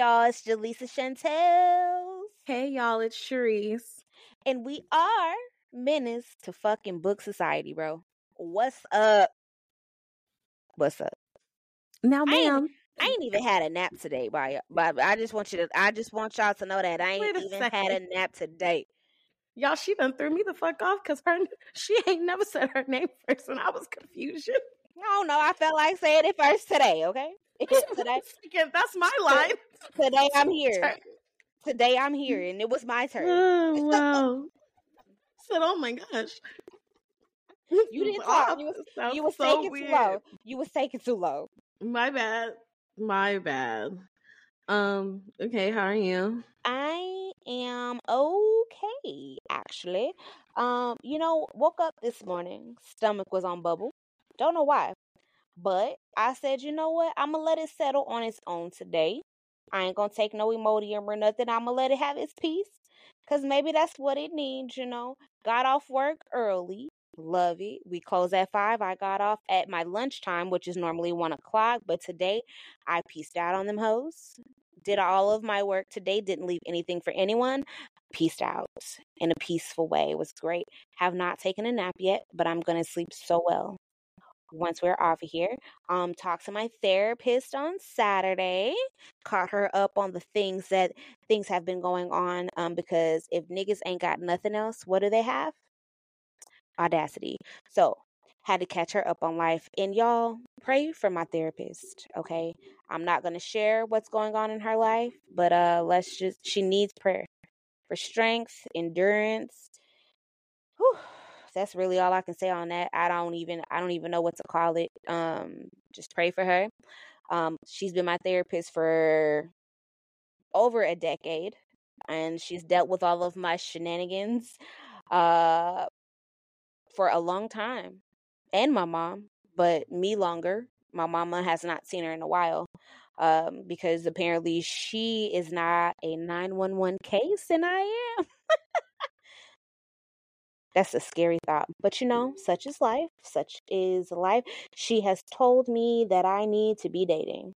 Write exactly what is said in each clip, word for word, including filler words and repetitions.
y'all. It's Jaleesa Chantel. Hey, y'all. It's Sharice. And we are Menace to fucking Book Society, bro. What's up? What's up? Now, ma'am. I ain't even had a nap today, but I just want you to. I just want y'all to know that I ain't even second. had a nap today. Y'all, she done threw me the fuck off because her she ain't never said her name first, and I was confused. No, no, I felt like saying it first today. Okay, today. That's my line. Today I'm here. Today I'm here, and it was my turn. Oh, wow. I said, "Oh my gosh." You didn't wow. talk. You was, you was so taking weird. too low. You was taking too low. My bad. My bad. Um, okay, how are you? I am okay, actually. Um, you know, woke up this morning, stomach was on bubble. Don't know why. But I said, you know what? I'm going to let it settle on its own today. I ain't going to take no Imodium or nothing. I'm going to let it have its peace. Because maybe that's what it needs, you know. Got off work early. Love it. We close at five. I got off at my lunchtime, which is normally one o'clock. But today, I peaced out on them hoes. Did all of my work today. Didn't leave anything for anyone. Peaced out in a peaceful way. It was great. Have not taken a nap yet, but I'm going to sleep so well once we're off of here. Um, talked to my therapist on Saturday. Caught her up on the things that things have been going on. Um, because if niggas ain't got nothing else, what do they have? Audacity. So, had to catch her up on life. And y'all, pray for my therapist, okay? I'm not going to share what's going on in her life, but uh, let's just, she needs prayer for strength, endurance. Whew, that's really all I can say on that. I don't even, I don't even know what to call it. Um, just pray for her. Um, she's been my therapist for over a decade, and she's dealt with all of my shenanigans. Uh, For a long time, and my mom, but me longer. My mama has not seen her in a while, um, because apparently she is not a nine one one case, and I am. That's a scary thought, but you know, such is life. Such is life. She has told me that I need to be dating.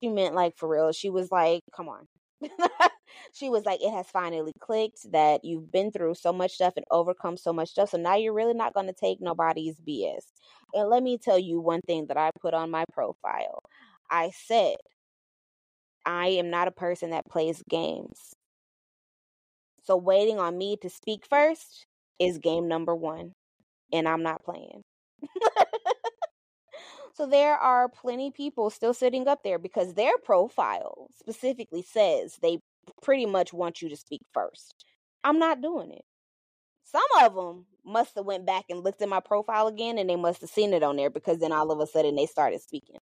She meant like for real. She was like, "Come on." She was like, it has finally clicked that you've been through so much stuff and overcome so much stuff. So now you're really not going to take nobody's B S. And let me tell you one thing that I put on my profile. I said, I am not a person that plays games. So waiting on me to speak first is game number one. And I'm not playing. So there are plenty of people still sitting up there because their profile specifically says they pretty much want you to speak first. I'm not doing it. Some of them must have went back and looked at my profile again, and they must have seen it on there because then all of a sudden they started speaking.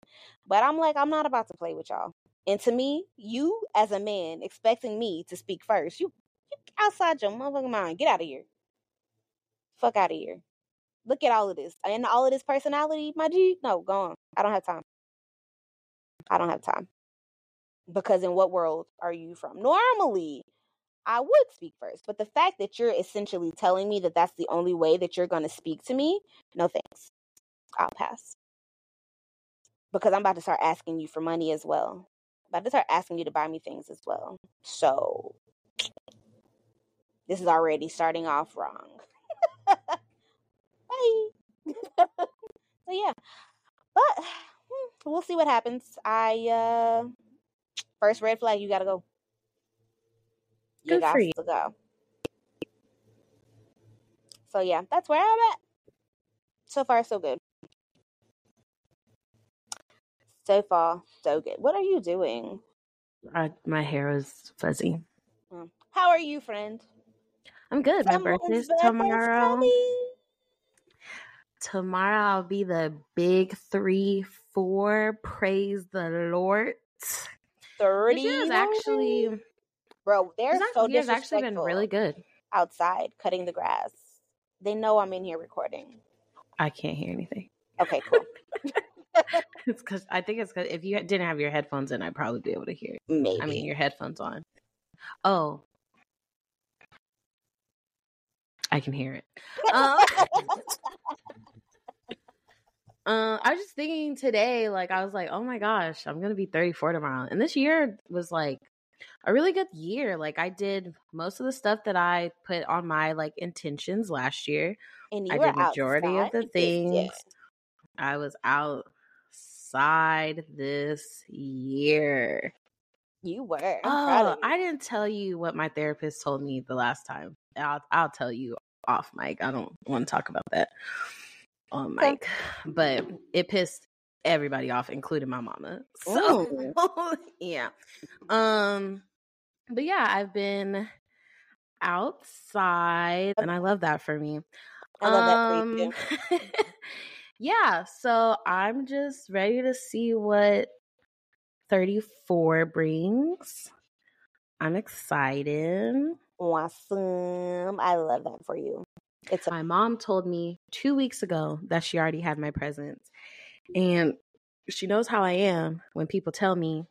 But I'm like, I'm not about to play with y'all. And to me, you as a man expecting me to speak first, you, you outside your motherfucking mind. Get out of here. Fuck out of here. Look at all of this. And all of this personality, my G? No, go on. I don't have time. I don't have time. Because in what world are you from? Normally, I would speak first. But the fact that you're essentially telling me that that's the only way that you're going to speak to me, no thanks. I'll pass. Because I'm about to start asking you for money as well. I'm about to start asking you to buy me things as well. So, this is already starting off wrong. So yeah, but we'll see what happens. I uh first red flag, you gotta go. You got to go. So yeah, that's where I'm at. So far, so good. So far, so good. What are you doing? Uh, my hair is fuzzy. How are you, friend? I'm good. Someone's my birthday's tomorrow. Coming. Tomorrow I'll be the big three four. Praise the Lord. Thirty years actually, bro. They're so disrespectful. It's actually been really good outside cutting the grass. They know I'm in here recording. I can't hear anything. Okay, cool. It's because I think it's because if you didn't have your headphones in, I'd probably be able to hear it. Maybe. I mean, your headphones on. Oh. I can hear it. Um, Um, I was just thinking today, like, I was like, oh my gosh, I'm going to be thirty-four tomorrow. And this year was like a really good year. Like, I did most of the stuff that I put on my like intentions last year. And you I did majority outside. of the things. Yeah. I was outside this year. You were. Oh, you. I didn't tell you what my therapist told me the last time. I'll I'll tell you off mic. I don't want to talk about that on mic. But it pissed everybody off, including my mama. So yeah. Um but yeah, I've been outside and I love that for me. I love um, that for you too. Yeah, so I'm just ready to see what thirty-four brings. I'm excited. Awesome. I love that for you. It's a- My mom told me two weeks ago that she already had my presents. And she knows how I am when people tell me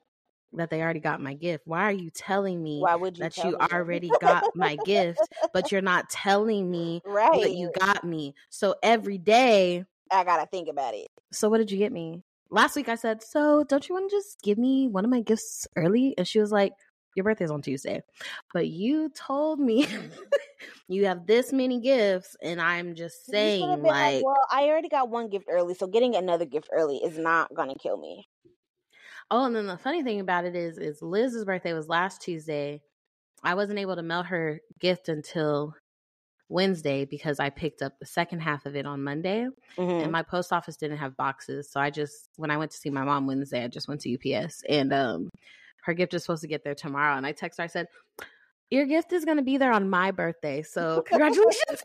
that they already got my gift. Why are you telling me Why would you that you me? already got my gift, but you're not telling me right. that you got me? So every day, I got to think about it. So what did you get me? Last week I said, so don't you want to just give me one of my gifts early? And she was like, your birthday's on Tuesday, but you told me you have this many gifts, and I'm just saying, like, like, well, I already got one gift early, so getting another gift early is not gonna kill me. Oh, and then the funny thing about it is, is Liz's birthday was last Tuesday. I wasn't able to mail her gift until Wednesday because I picked up the second half of it on Monday, mm-hmm. and my post office didn't have boxes, so I just when I went to see my mom Wednesday, I just went to U P S and um. her gift is supposed to get there tomorrow. And I text her, I said, your gift is going to be there on my birthday. So congratulations.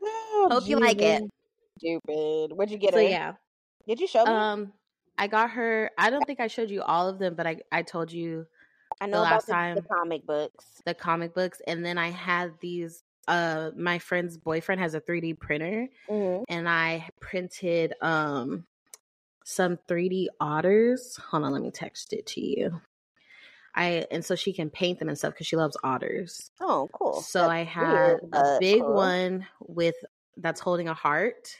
Hope Stupid. you like it. Stupid. What'd you get so, her? Yeah. Did you show me? Um, I got her, I don't think I showed you all of them, but I, I told you I know the last about the, time. the comic books. The comic books. And then I had these, uh, my friend's boyfriend has a three D printer. Mm-hmm. And I printed... um. some three D otters. Hold on, let me text it to you. I and so she can paint them and stuff because she loves otters. Oh, cool. So that's I had weird, a big cool. one with that's holding a heart.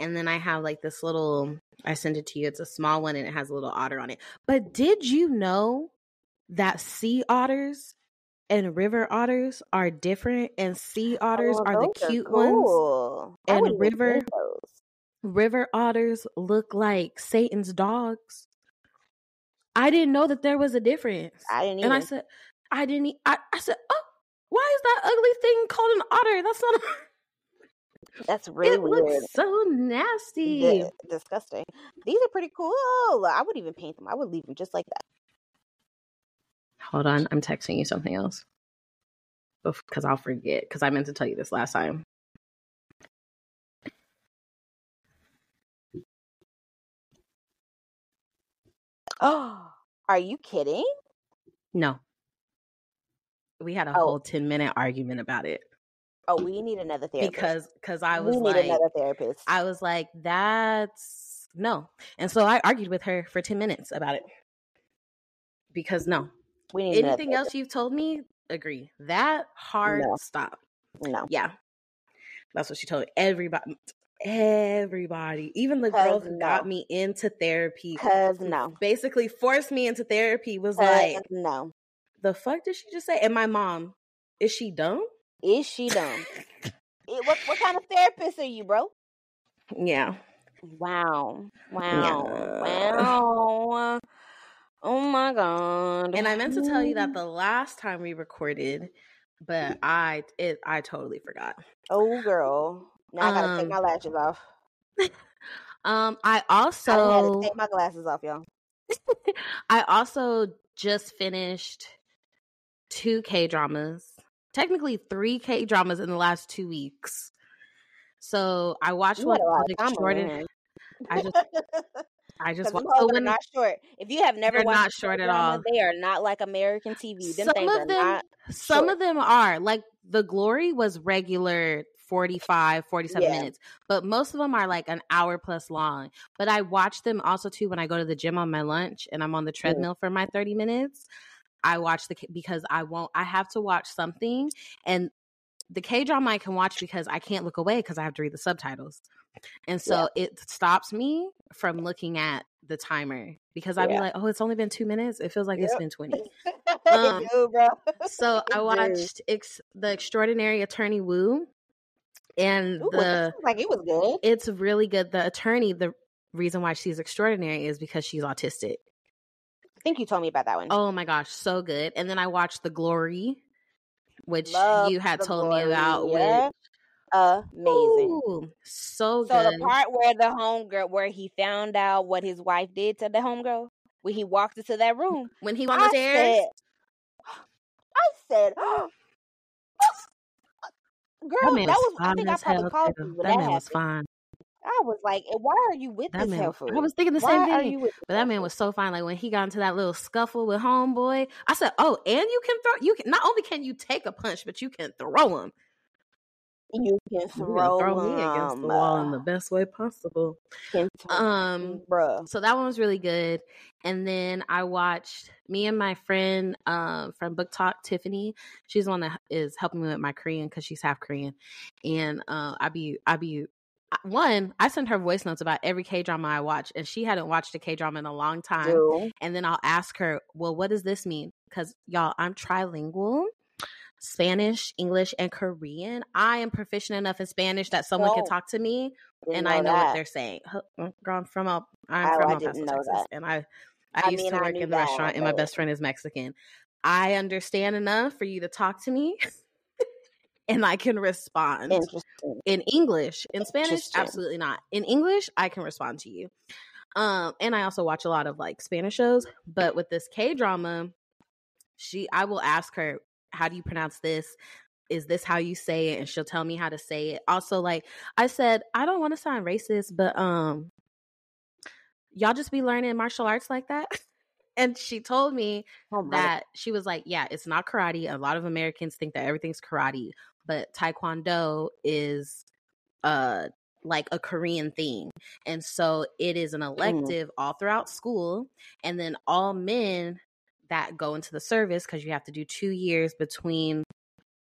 And then I have like this little, I sent it to you. It's a small one and it has a little otter on it. But did you know that sea otters and river otters are different? And sea otters oh, are the cute are cool. ones. And river River otters look like Satan's dogs. I didn't know that there was a difference. I didn't either. And I said, I didn't, e- I, I said, oh, why is that ugly thing called an otter? That's not a... That's really it weird. It looks so nasty. D- disgusting. These are pretty cool. I would even paint them. I would leave them just like that. Hold on. I'm texting you something else. Because I'll forget. Because I meant to tell you this last time. Oh, are you kidding? No. We had a oh. whole ten minute argument about it. Oh, we need another therapist. Because cause I was we like, need another therapist. I was like, that's no. And so I argued with her for ten minutes about it. Because no. We need anything else you've told me, agree. That hard no. stop. No. Yeah. That's what she told everybody. Everybody, even the girl who no. got me into therapy, because no, basically forced me into therapy, was like, no, the fuck did she just say? And my mom, is she dumb? Is she dumb? it, what what kind of therapist are you, bro? Yeah. Wow. Wow. Yeah. Wow. Oh my god. And I meant to tell you that the last time we recorded, but I it I totally forgot. Oh, girl. Now I gotta um, take my lashes off. um, I also I had to take my glasses off, y'all. I also just finished two K dramas, technically three K dramas in the last two weeks. So I watched you one called Extraordinary. I just, I just watched. So when, not short. If you have never watched, not short at drama, all. They are not like American T V. Them some of them, some short. of them are like The Glory was regular. forty-five, forty-seven yeah. minutes, but most of them are like an hour plus long. But I watch them also too when I go to the gym on my lunch and I'm on the treadmill mm. for my thirty minutes. I watch the because I won't. I have to watch something, and The K-drama I can watch because I can't look away because I have to read the subtitles. And so yeah. it stops me from looking at the timer because I'd yeah. be like, oh, it's only been two minutes. It feels like yep. it's been twenty. Um, Yo, bro. So I watched ex- The Extraordinary Attorney Woo. And Ooh, the like it was good. It's really good. The attorney, the reason why she's extraordinary is because she's autistic. I think you told me about that one. Oh my gosh, so good. And then I watched The Glory, which Love you had told glory. me about. Yeah. Which, amazing. Ooh, so, so good. So the part where the homegirl, where he found out what his wife did to the homegirl, when he walked into that room. When he went I upstairs. Said, I said, oh. Girl, that, that was, I think I probably called you when that, that man happened. was fine. I was like, why are you with that this man, I was thinking the why same thing. But that man was so fine. Like when he got into that little scuffle with homeboy, I said, oh, and you can throw, you can, not only can you take a punch, but you can throw him. You can throw, you can throw him. me against the wall in the best way possible. Um, Bruh. So that one was really good. And then I watched, me and my friend um, from BookTok, Tiffany. She's the one that is helping me with my Korean because she's half Korean. And uh, I be, I be, one, I send her voice notes about every K-drama I watch. And she hadn't watched a K-drama in a long time. Ew. And then I'll ask her, well, what does this mean? Because y'all, I'm trilingual. Spanish, English, and Korean. I am proficient enough in Spanish that someone Whoa. can talk to me and know I know that. what they're saying. Girl, I'm from El, I'm oh, from El Paso, Texas, that. and I I, I used mean, to work in the restaurant, and my best friend is Mexican. I understand enough for you to talk to me, and I can respond in English. In Spanish, absolutely not. In English, I can respond to you. Um, and I also watch a lot of like Spanish shows, but with this K drama, she I will ask her, how do you pronounce this? Is this how you say it? And she'll tell me how to say it. Also, like I said, I don't want to sound racist, but um, y'all just be learning martial arts like that. And she told me oh that God. she was like, yeah, it's not karate. A lot of Americans think that everything's karate, but Taekwondo is uh like a Korean thing. And so it is an elective mm. all throughout school. And then all men that go into the service, because you have to do two years between,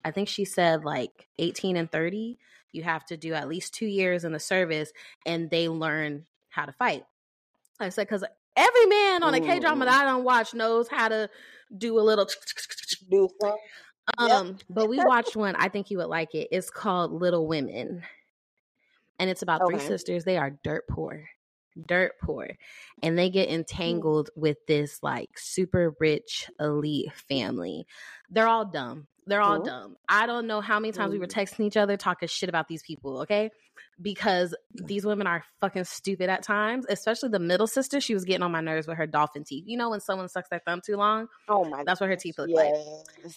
I think she said like eighteen and thirty, you have to do at least two years in the service and they learn how to fight. I said, because every man on a K-drama that I don't watch knows how to do a little do um but we watched one, I think you would like it. It's called Little Women, and it's about three sisters. They are dirt poor dirt poor and they get entangled with this like super rich elite family. They're all dumb they're all Ooh. dumb. I don't know how many times Ooh. we were texting each other talking shit about these people, okay, because these women are fucking stupid at times, especially the middle sister. She was getting on my nerves with her dolphin teeth. You know when someone sucks their thumb too long? Oh my that's what her teeth look yeah. like.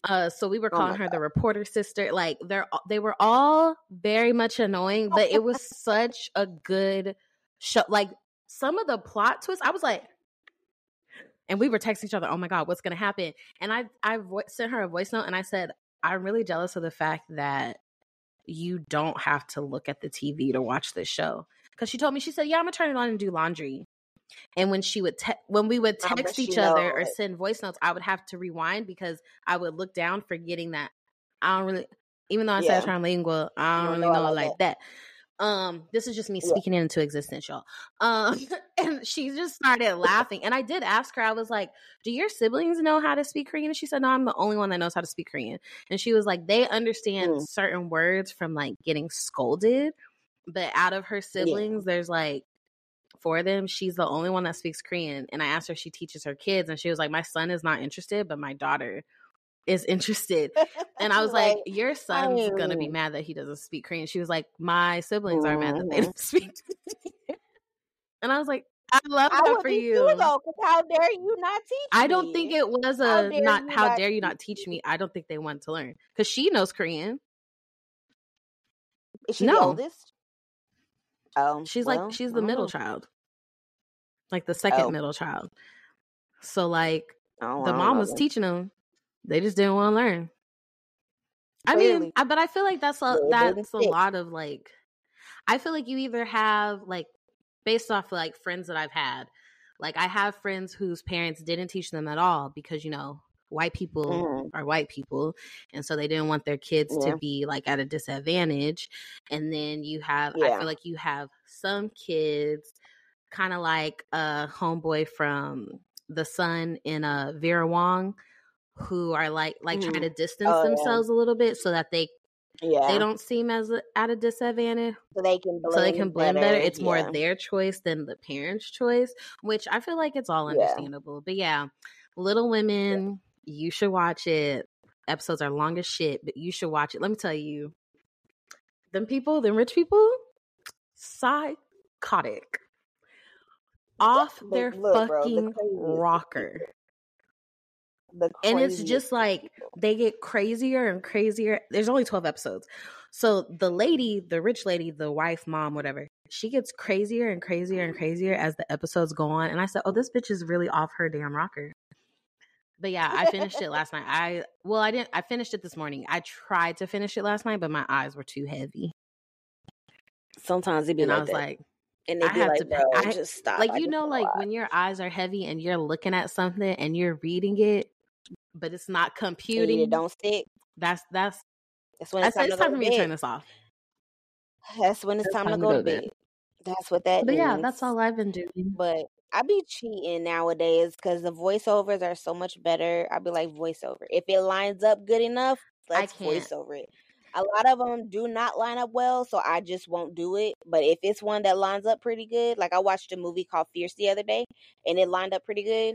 Uh so we were calling oh her God. the reporter sister. Like they're they were all very much annoying, but it was such a good show. Like some of the plot twists, I was like, and we were texting each other, oh my God, what's going to happen? And I, I vo- sent her a voice note and I said, I'm really jealous of the fact that you don't have to look at the T V to watch this show. Because she told me, she said, yeah, I'm going to turn it on and do laundry. And when she would, te- when we would text each other or send voice notes, I would have to rewind because I would look down forgetting that I don't really, even though I said yeah. trilingual, I don't, I don't really know, know it like that. that. Um, this is just me speaking yeah. into existence, y'all. Um, and she just started laughing. And I did ask her, I was like, do your siblings know how to speak Korean? And she said, no, I'm the only one that knows how to speak Korean. And she was like, they understand mm. certain words from like getting scolded, but out of her siblings, yeah. there's like four of them, she's the only one that speaks Korean. And I asked her if she teaches her kids, and she was like, my son is not interested, but my daughter is interested. And I was like, like your son's oh. gonna be mad that he doesn't speak Korean. She was like, my siblings mm-hmm. are mad that they don't speak. And I was like, I love I that for you. Too, though, how dare you not teach I don't me. think it was a how dare not, you how not dare you not teach me. I don't think they wanted to learn. Because she knows Korean. Is she no. the oldest? Oh, she's well, like she's the middle know. child. Like the second oh. middle child. So like oh, the mom was that. teaching them. They just didn't want to learn. I really? mean, I, but I feel like that's a, that's a lot of like, I feel like you either have like, based off like friends that I've had, like I have friends whose parents didn't teach them at all because, you know, white people mm. are white people. And so they didn't want their kids yeah. to be like at a disadvantage. And then you have, yeah. I feel like you have some kids kind of like a homeboy from The Sun in a Vera Wong, who are like, like mm. trying to distance oh, themselves yeah. a little bit so that they, yeah. they don't seem as at a disadvantage. So they can blend, so they can blend better. better. It's yeah. more their choice than the parents' choice, which I feel like it's all understandable. Yeah. But yeah, Little Women, yeah. you should watch it. Episodes are long as shit, but you should watch it. Let me tell you, them people, them rich people, psychotic. Off look, their look, fucking bro, the rocker. And it's just like people. They get crazier and crazier. There's only twelve episodes. So the lady, the rich lady, the wife, mom, whatever, she gets crazier and crazier and crazier as the episodes go on. And I said, oh, this bitch is really off her damn rocker. But yeah, I finished it last night. I well, I didn't I finished it this morning. I tried to finish it last night, but my eyes were too heavy. Sometimes it'd be and like I was that. like And they I be have like, to no, I, just stop. Like, I you know, like watch. When your eyes are heavy and you're looking at something and you're reading it, but it's not computing. And it don't stick. That's, that's, that's when it's, I time, said, it's time for me to turn this off. That's when it's, it's time, time to go to bed. bed. That's what that but is. But yeah, that's all I've been doing. But I be cheating nowadays because the voiceovers are so much better. I be like, voiceover. If it lines up good enough, let's voiceover it. A lot of them do not line up well, so I just won't do it. But if it's one that lines up pretty good, like I watched a movie called Fierce the other day, and it lined up pretty good,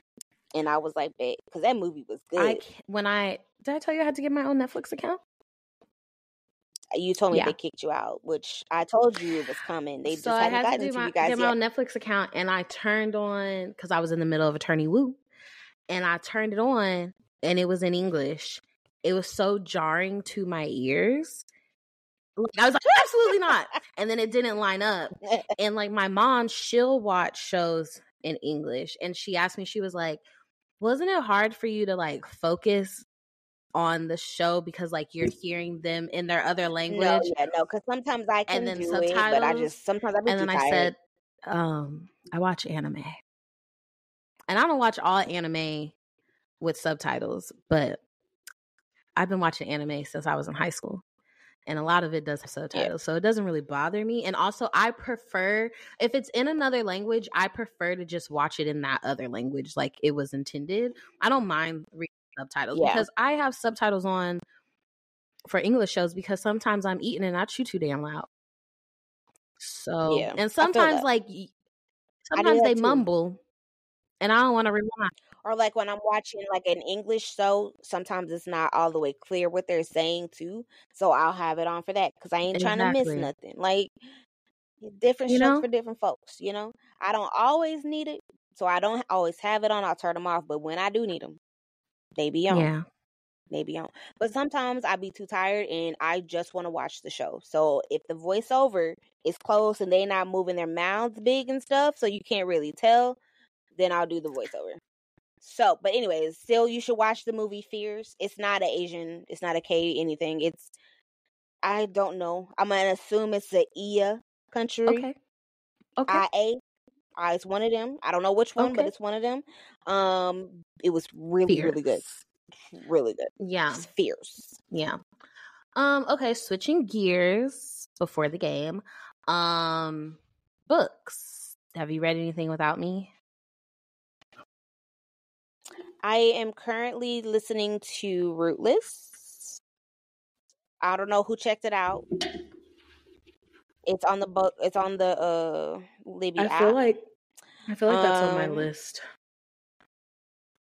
and I was like, "Bet," because that movie was good. I, when I did, I tell you I had to get my own Netflix account. You told me yeah. they kicked you out, which I told you it was coming. They so just hadn't gotten to, do to my, you guys get my yet. Own Netflix account, and I turned on because I was in the middle of Attorney Woo, and I turned it on, and it was in English. It was so jarring to my ears. Like, I was like, absolutely not. And then it didn't line up. And like my mom, she'll watch shows in English. And she asked me, she was like, wasn't it hard for you to like focus on the show because like you're hearing them in their other language? No, yeah, no, because sometimes I can and then do subtitles, it, but I just, sometimes I'm And then tired. I said, um, I watch anime. And I don't watch all anime with subtitles, but I've been watching anime since I was in high school, and a lot of it does have subtitles, yeah. so it doesn't really bother me. And also, I prefer, if it's in another language, I prefer to just watch it in that other language like it was intended. I don't mind reading subtitles yeah. because I have subtitles on for English shows because sometimes I'm eating and I chew too damn loud. So, yeah, and sometimes like, sometimes they too. mumble and I don't want to rewind. Or like when I'm watching like an English show, sometimes it's not all the way clear what they're saying too. So I'll have it on for that because I ain't exactly. trying to miss nothing. Like different you shows know? for different folks, you know? I don't always need it. So I don't always have it on. I'll turn them off. But when I do need them, they be on. Yeah. They be on. But sometimes I be too tired and I just want to watch the show. So if the voiceover is close and they not moving their mouths big and stuff, so you can't really tell, then I'll do the voiceover. So, but anyways, still, you should watch the movie Fierce. It's not an Asian, it's not a K anything. It's, I don't know. I'm going to assume it's the I A country. Okay. Okay. I A. Uh, it's one of them. I don't know which one, okay. but it's one of them. Um, It was really, Fierce. really good. Really good. Yeah. It's Fierce. Yeah. Um. Okay, switching gears before the game. Um, Books. Have you read anything without me? I am currently listening to Rootless. I don't know who checked it out. It's on the book. It's on the uh, Libby I app. feel like I feel like um, that's on my list.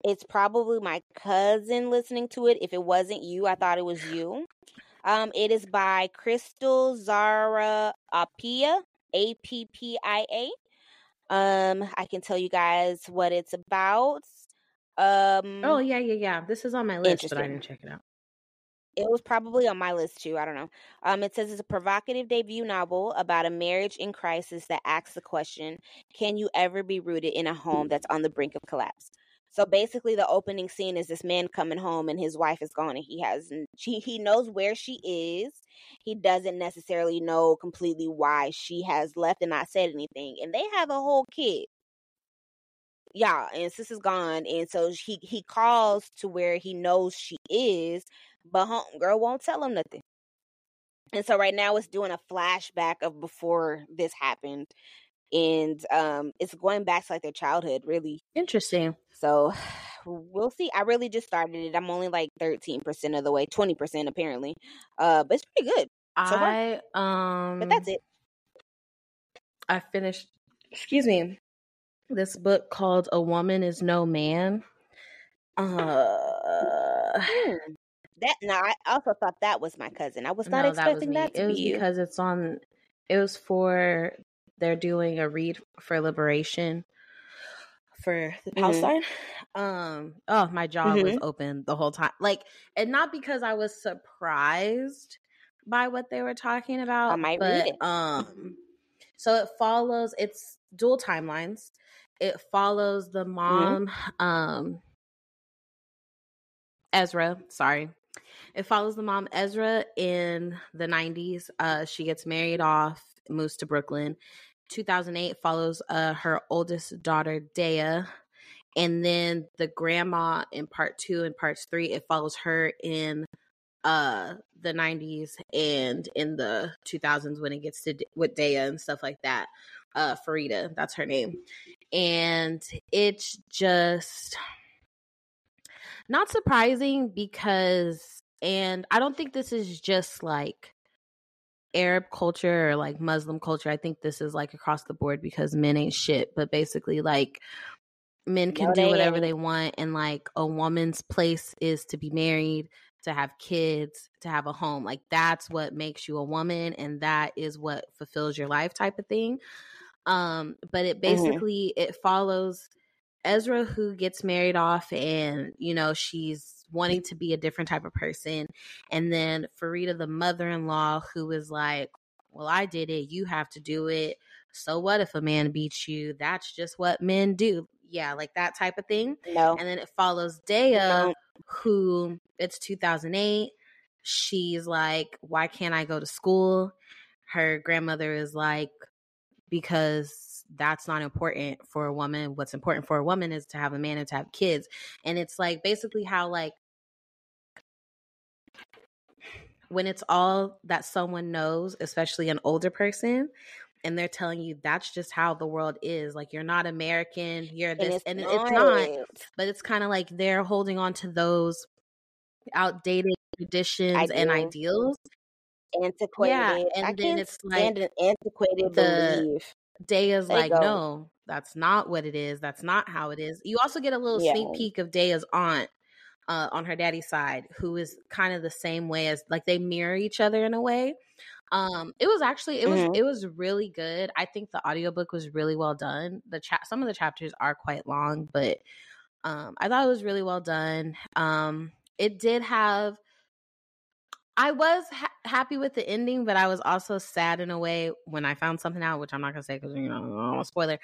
It's probably my cousin listening to it. If it wasn't you, I thought it was you. Um, it is by Crystal Zara Appia, A P P I A. Um, I can tell you guys what it's about. Um oh yeah yeah yeah this is on my list, but I didn't check it out. It was probably on my list too. I don't know. Um it says it's a provocative debut novel about a marriage in crisis that asks the question, can you ever be rooted in a home that's on the brink of collapse? So basically the opening scene is this man coming home and his wife is gone, and he has she, he knows where she is. He doesn't necessarily know completely why she has left and not said anything, and they have a whole kid. Yeah, and sis is gone. And so he, he calls to where he knows she is, but homegirl won't tell him nothing. And so right now it's doing a flashback of before this happened. And um, it's going back to like their childhood, really. Interesting. So we'll see. I really just started it. I'm only like thirteen percent of the way, twenty percent apparently. Uh, but it's pretty good. So I, um, but that's it. I finished, excuse me, this book called A Woman Is No Man. Uh, hmm. That no, I also thought that was my cousin. I was not no, expecting that, was that to it be was you. Because it's on, it was for, they're doing a read for Liberation for the Palestine. Mm-hmm. Um, oh, my jaw mm-hmm. was open the whole time. Like, and not because I was surprised by what they were talking about. I might but, read it. Um, so it follows, it's dual timelines. It follows the mom, mm-hmm. um, Ezra, sorry. It follows the mom, Ezra, in the nineties. Uh, she gets married off, moves to Brooklyn. two thousand eight follows uh, her oldest daughter, Dea. And then the grandma in part two and parts three, it follows her in uh, the nineties and in the two thousands when it gets to De- with Dea and stuff like that. Uh, Farida, that's her name. And it's just... not surprising because, and I don't think this is just like Arab culture or like Muslim culture. I think this is like across the board because men ain't shit, but basically like men can no, do whatever ain't. They want. And like a woman's place is to be married, to have kids, to have a home. Like that's what makes you a woman. And that is what fulfills your life type of thing. Um, but it basically, mm-hmm. it follows Ezra, who gets married off and, you know, she's wanting to be a different type of person. And then Farida, the mother-in-law, who is like, well, I did it. You have to do it. So what if a man beats you? That's just what men do. Yeah, like that type of thing. No. And then it follows Dea, no. who it's two thousand eight. She's like, why can't I go to school? Her grandmother is like, because that's not important for a woman. What's important for a woman is to have a man and to have kids. And it's like basically how like when it's all that someone knows, especially an older person, and they're telling you that's just how the world is. Like you're not American, you're this, and it's, and not. it's not. But it's kind of like they're holding on to those outdated traditions Ideal. and ideals. Antiquated. Yeah, and I then it's like an antiquated the, belief. Dea's like, go. no, that's not what it is. That's not how it is. You also get a little yeah. sneak peek of Dea's aunt uh, on her daddy's side, who is kind of the same way as, like, they mirror each other in a way. Um, it was actually, it was, mm-hmm. it was really good. I think the audiobook was really well done. The cha- Some of the chapters are quite long, but um, I thought it was really well done. Um, it did have, I was ha- happy with the ending, but I was also sad in a way when I found something out, which I'm not going to say because, you know, spoiler.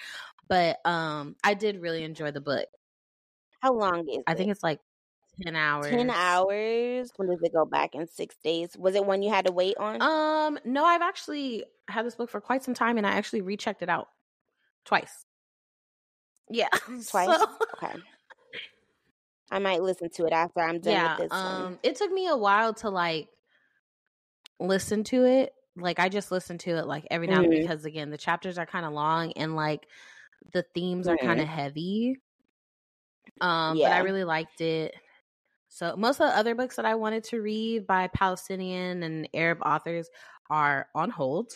But um, I did really enjoy the book. How long is it? I think it's like ten hours. ten hours? When does it go back in six days? Was it one you had to wait on? Um, no, I've actually had this book for quite some time, and I actually rechecked it out twice. Yeah. Twice? So- okay. I might listen to it after I'm done yeah, with this um, one. It took me a while to, like, listen to it. Like, I just listen to it, like, every now and mm-hmm. because, again, the chapters are kind of long and, like, the themes mm-hmm. are kind of heavy. Um, yeah. But I really liked it. So most of the other books that I wanted to read by Palestinian and Arab authors are on hold.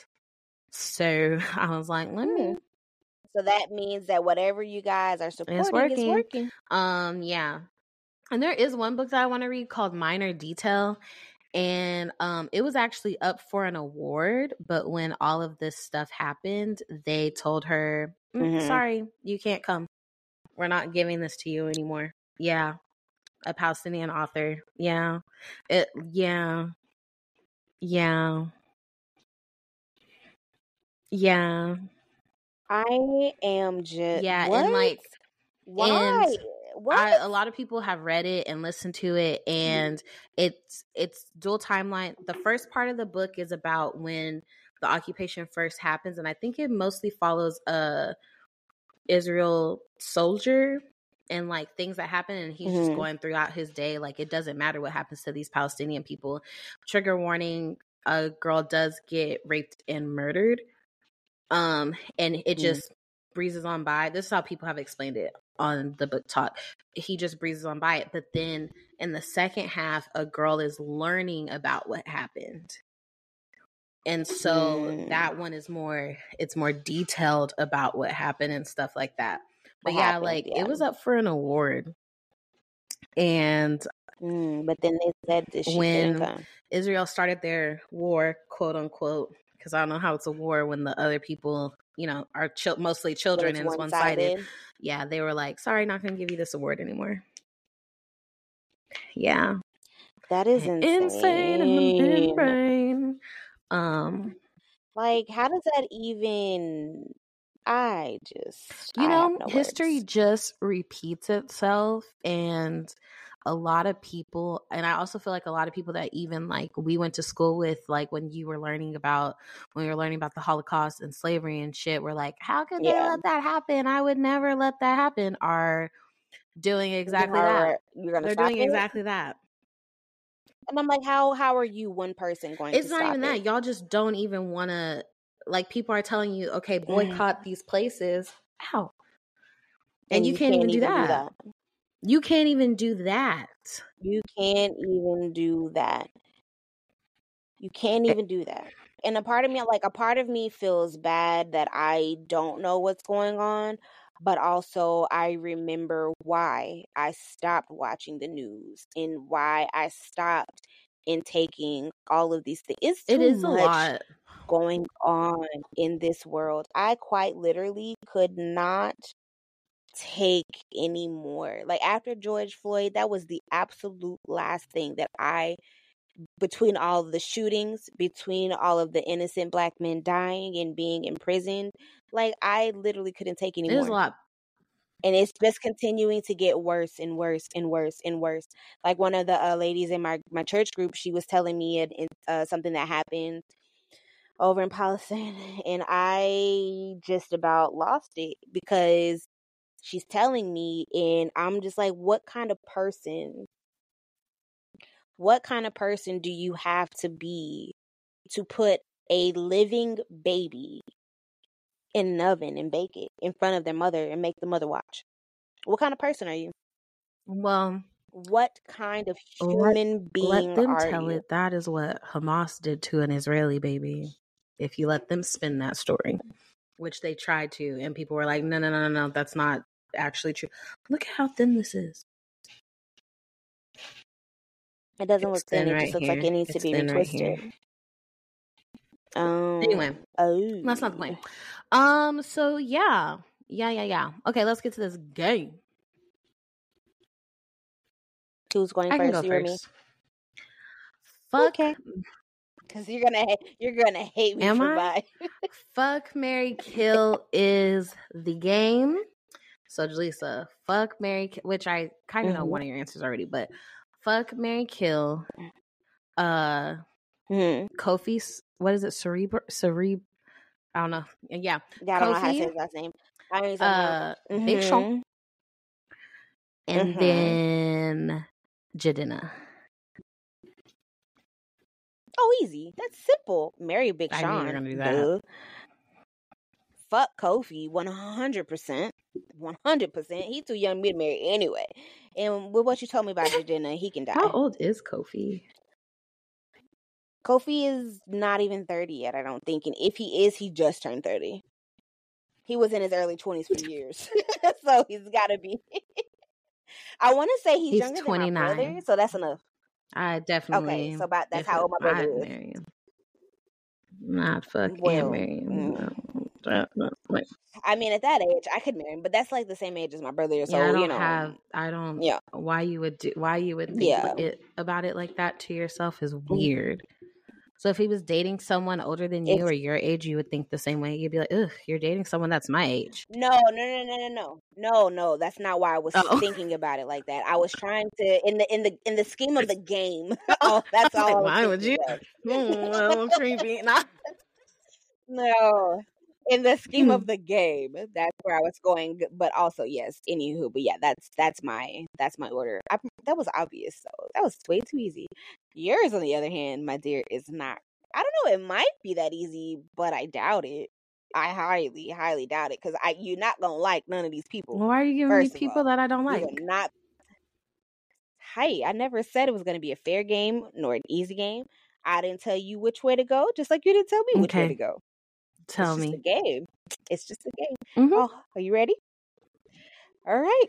So I was like, let me... So that means that whatever you guys are supporting is working. working. Um, yeah. And there is one book that I want to read called Minor Detail. And um, it was actually up for an award. But when all of this stuff happened, they told her, mm, mm-hmm. sorry, you can't come. We're not giving this to you anymore. Yeah. A Palestinian author. Yeah. It, yeah. Yeah. Yeah. I am just... Yeah, what? and like... Why? And what? I, a lot of people have read it and listened to it, and it's it's dual timeline. The first part of the book is about when the occupation first happens, and I think it mostly follows a Israel soldier and like things that happen, and he's mm-hmm. just going throughout his day like it doesn't matter what happens to these Palestinian people. Trigger warning, a girl does get raped and murdered, um and it mm-hmm. just breezes on by. This is how people have explained it on the book talk. He just breezes on by it, but then in the second half a girl is learning about what happened. And so mm. that one is more, it's more detailed about what happened and stuff like that. But what yeah, happened, like yeah. it was up for an award. And mm, but then they said this when income. Israel started their war, quote unquote, because I don't know how it's a war when the other people, you know, are ch- mostly children and it's one-sided. one-sided. Yeah, they were like, sorry, not going to give you this award anymore. Yeah. That is insane. Insane in the midbrain. Um, like, how does that even, I just, you I know, no history words. Just repeats itself. And a lot of people, and I also feel like a lot of people that even like we went to school with, like when you were learning about, when you were learning about the Holocaust and slavery and shit, were like, how could yeah. they let that happen? I would never let that happen. Are doing exactly you are, that. You're gonna They're doing it? Exactly that. And I'm like, how how are you one person going it's to stop it? It's not even that. Y'all just don't even want to, like people are telling you, okay, boycott mm. these places. Ow. And, and you, you can't, can't even, do, even that. do that. You can't even do that. You can't even do that. You can't even do that. And a part of me, like a part of me feels bad that I don't know what's going on. But also, I remember why I stopped watching the news and why I stopped in taking all of these things. It's too it is much a lot going on in this world. I quite literally could not take any more. Like after George Floyd, that was the absolute last thing that I, between all of the shootings, between all of the innocent Black men dying and being imprisoned, like I literally couldn't take anymore. There's a lot, and it's just continuing to get worse and worse and worse and worse. Like one of the uh, ladies in my, my church group, she was telling me it, it, uh, something that happened over in Palestine, and I just about lost it because she's telling me, and I'm just like, what kind of person? What kind of person do you have to be to put a living baby in an oven and bake it in front of their mother and make the mother watch? What kind of person are you? Well, what kind of human let, being are you? Let them tell you? It. That is what Hamas did to an Israeli baby. If you let them spin that story, which they tried to, and people were like, no, no, no, no, no, that's not actually true. Look at how thin this is. It doesn't it's look thin. It right just looks here. Like it needs it's to be retwisted. Right um, anyway, oh. that's not the point. Um. So yeah, yeah, yeah, yeah. Okay, let's get to this game. Who's going I first? Can go you first. Or me? Fuck. Okay. Because you're gonna ha- you're gonna hate me Am for I? Fuck, marry, kill is the game. So Jaleesa, fuck, marry, kill, which I kind of mm-hmm. know one of your answers already, but. Fuck, marry, kill. Uh, mm-hmm. Kofi. What is it? Cerebr. Cereb. I don't know. Yeah. yeah I don't Kofi, know how to say his last name. I mean, uh, mm-hmm. Big Sean. And mm-hmm. then Jadina. Oh, easy. That's simple. Marry Big Sean. I knew you were gonna do that. Duh. Fuck Kofi. One hundred percent. One hundred percent. He's too young to marry anyway. And with what you told me about Jadina, he can die. How old is Kofi? Kofi is not even thirty yet, I don't think. And if he is, he just turned thirty. He was in his early twenties for years. So he's got to be. I want to say he's, he's younger twenty-nine. Than my brother, so that's enough. I definitely. Okay, so about, that's how old my brother I'd is. Marry him. Not fucking well, marry him. No. I mean, at that age, I could marry him, but that's like the same age as my brother. So yeah, I don't you know, have, I don't. Yeah. Why you would do? Why you would think yeah. it about it like that to yourself is weird. So if he was dating someone older than you it's, or your age, you would think the same way. You'd be like, "Ugh, you're dating someone that's my age." No, no, no, no, no, no, no, no. That's not why I was oh. thinking about it like that. I was trying to in the in the in the scheme of the game. Oh, that's all. Like, why would you? Mm, well, creepy. Nah. No. in the scheme mm-hmm. of the game, that's where I was going. But also, yes, anywho, but yeah, that's that's my that's my order. I, that was obvious, so that was way too easy. Yours, on the other hand, my dear, is not. I don't know. It might be that easy, but I doubt it. I highly, highly doubt it because I you're not gonna like none of these people. Why are you giving me people all, that I don't like? Not. Hey, I never said it was going to be a fair game nor an easy game. I didn't tell you which way to go, just like you didn't tell me which okay. way to go. Tell it's me. It's just a game. It's just a game. Mm-hmm. Oh, are you ready? All right.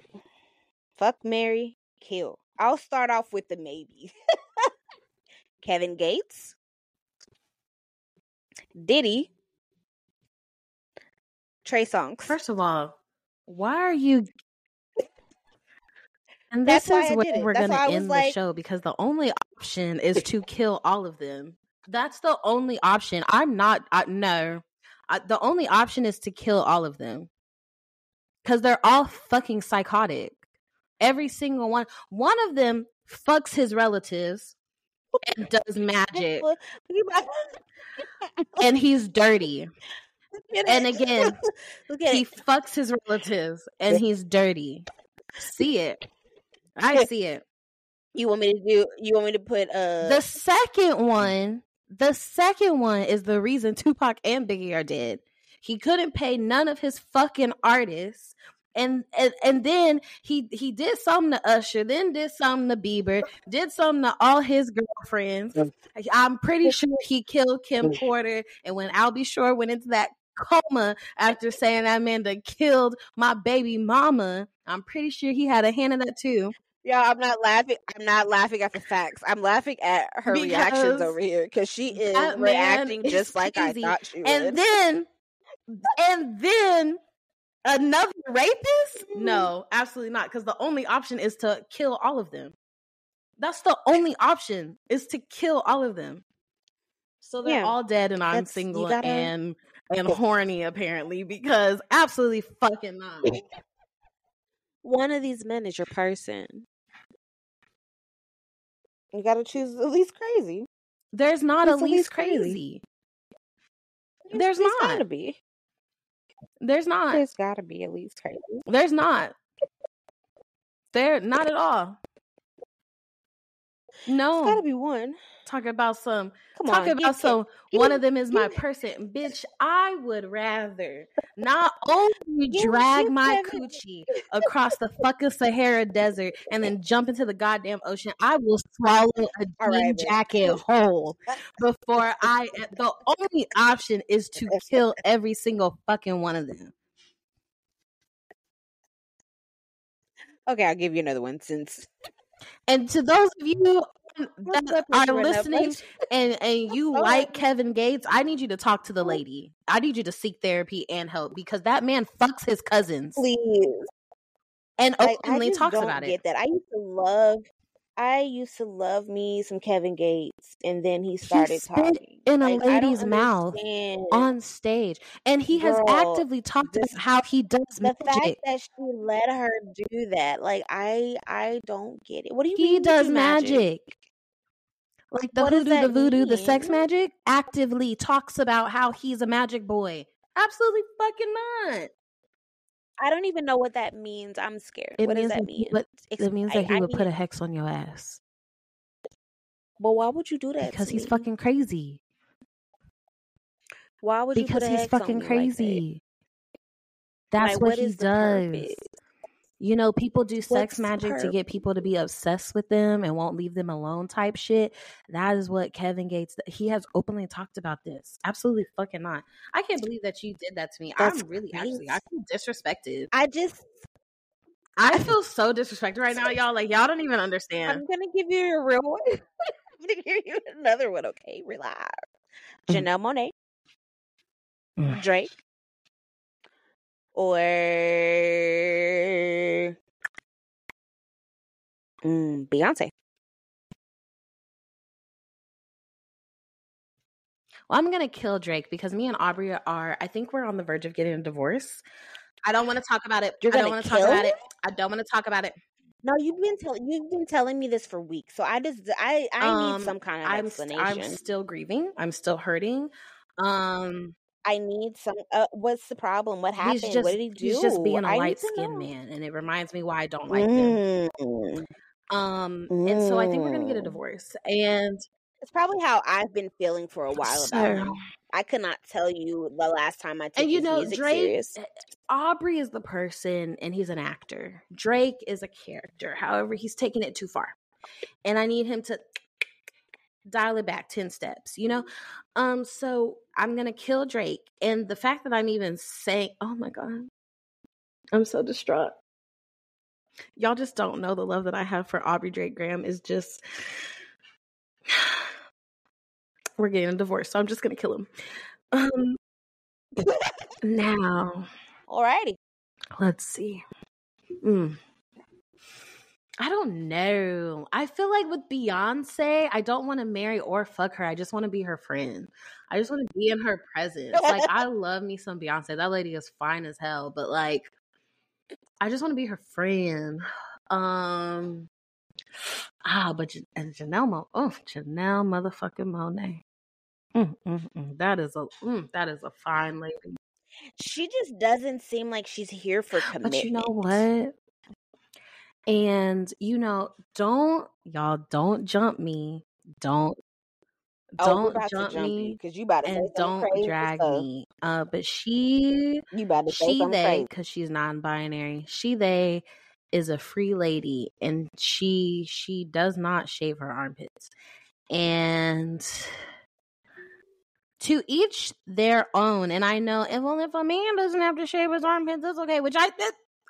Fuck, marry, kill. I'll start off with the maybe. Kevin Gates, Diddy, Trey Songz. First of all, why are you... And this That's is where we're going to end like... the show because the only option is to kill all of them. That's the only option. I'm not, I, no. I, the only option is to kill all of them because they're all fucking psychotic. Every single one. One of them fucks his relatives and does magic. And he's dirty. And again, he fucks his relatives and he's dirty. See it. I see it. You want me to do? You want me to put uh the second one? The second one is the reason Tupac and Biggie are dead. He couldn't pay none of his fucking artists, and and, and then he he did something to Usher, then did something to Bieber, did something to all his girlfriends. I'm pretty sure he killed Kim Porter, and when Albie Shore went into that coma after saying that Amanda killed my baby mama, I'm pretty sure he had a hand in that too. Yeah, I'm not laughing. I'm not laughing at the facts. I'm laughing at her because reactions over here because she is reacting just like crazy. I thought she and would. Then, and then another rapist? No, absolutely not. Because the only option is to kill all of them. That's the only option is to kill all of them. So they're yeah, all dead, and I'm single gotta... and and horny apparently because absolutely fucking not. One of these men is your person. You gotta choose the least crazy. There's not Who's a least, least crazy. crazy. There's, There's not. There's gotta be. There's not. There's gotta be at least crazy. There's not. There, not at all. No. There's gotta be one. Talk about some. Come talk on, about some. Can, one of them is my can. person. Bitch, I would rather not only drag my coochie across the fucking Sahara Desert and then jump into the goddamn ocean. I will swallow a jean right, jacket man. whole before I. The only option is to kill every single fucking one of them. Okay, I'll give you another one since. And to those of you that are listening and, and you like Kevin Gates, I need you to talk to the lady. I need you to seek therapy and help because that man fucks his cousins. Please. And openly like, talks about it. That. I used to love I used to love me some Kevin Gates, and then he started he talking in a like, lady's mouth on stage, and he Girl, has actively talked this, about how he does the magic. Fact that she let her do that. Like I, I don't get it. What do you he mean? He does magic? magic, like the what hoodoo, the voodoo, mean? the sex magic. Actively talks about how he's a magic boy. Absolutely fucking not. I don't even know what that means. I'm scared. It what does that mean? Would, it means that I, he I would mean, put a hex on your ass. But why would you do that? Because to he's me? fucking crazy. Why would you because put a he's hex fucking on crazy? Like that? That's like, what, what he does. Purpose? You know, people do sex What's magic purpose? to get people to be obsessed with them and won't leave them alone type shit. That is what Kevin Gates, he has openly talked about this. Absolutely fucking not. I can't believe that you did that to me. That's I'm really crazy. actually, I feel disrespected. I just. I feel so disrespected right now, y'all. Like, y'all don't even understand. I'm going to give you a real one. I'm going to give you another one, okay? Relax. Mm. Janelle Monae. Mm. Drake. Or mm, Beyonce. Well, I'm gonna kill Drake because me and Aubrey are. I think we're on the verge of getting a divorce. I don't want to talk about it. You're I don't want to talk about it. I don't want to talk about it. No, you've been telling you've been telling me this for weeks, so I just I I um, need some kind of I'm explanation. St- I'm still grieving. I'm still hurting. Um. I need some. Uh, what's the problem? What happened? Just, what did he do? He's just being a light skinned man, and it reminds me why I don't like mm. him. Um, mm. and so I think we're gonna get a divorce, and it's probably how I've been feeling for a while so. about him. I could not tell you the last time I took and you his know, music Drake, serious. Aubrey is the person, and he's an actor. Drake is a character. However, he's taking it too far, and I need him to dial it back ten steps. You know, um. So I'm gonna kill Drake, and the fact that I'm even saying, "Oh my God, I'm so distraught." Y'all just don't know the love that I have for Aubrey Drake Graham is just. We're getting a divorce, so I'm just gonna kill him. Um, now, alrighty, let's see. Mm. I don't know. I feel like with Beyonce, I don't want to marry or fuck her. I just want to be her friend. I just want to be in her presence. Like, I love me some Beyonce. That lady is fine as hell, but like, I just want to be her friend. Um. Ah, but and Janelle Mo, oh Janelle motherfucking Monae, mm, mm, mm. that is a mm, that is a fine lady. She just doesn't seem like she's here for commitment. But you know what? And you know, don't y'all don't jump me, don't don't oh, jump, jump me because you about to and say don't crazy drag stuff. me. Uh, but she you about to say she they because she's non-binary. She they. is a free lady, and she she does not shave her armpits. And to each their own. And I know, and well, if a man doesn't have to shave his armpits, that's okay. Which I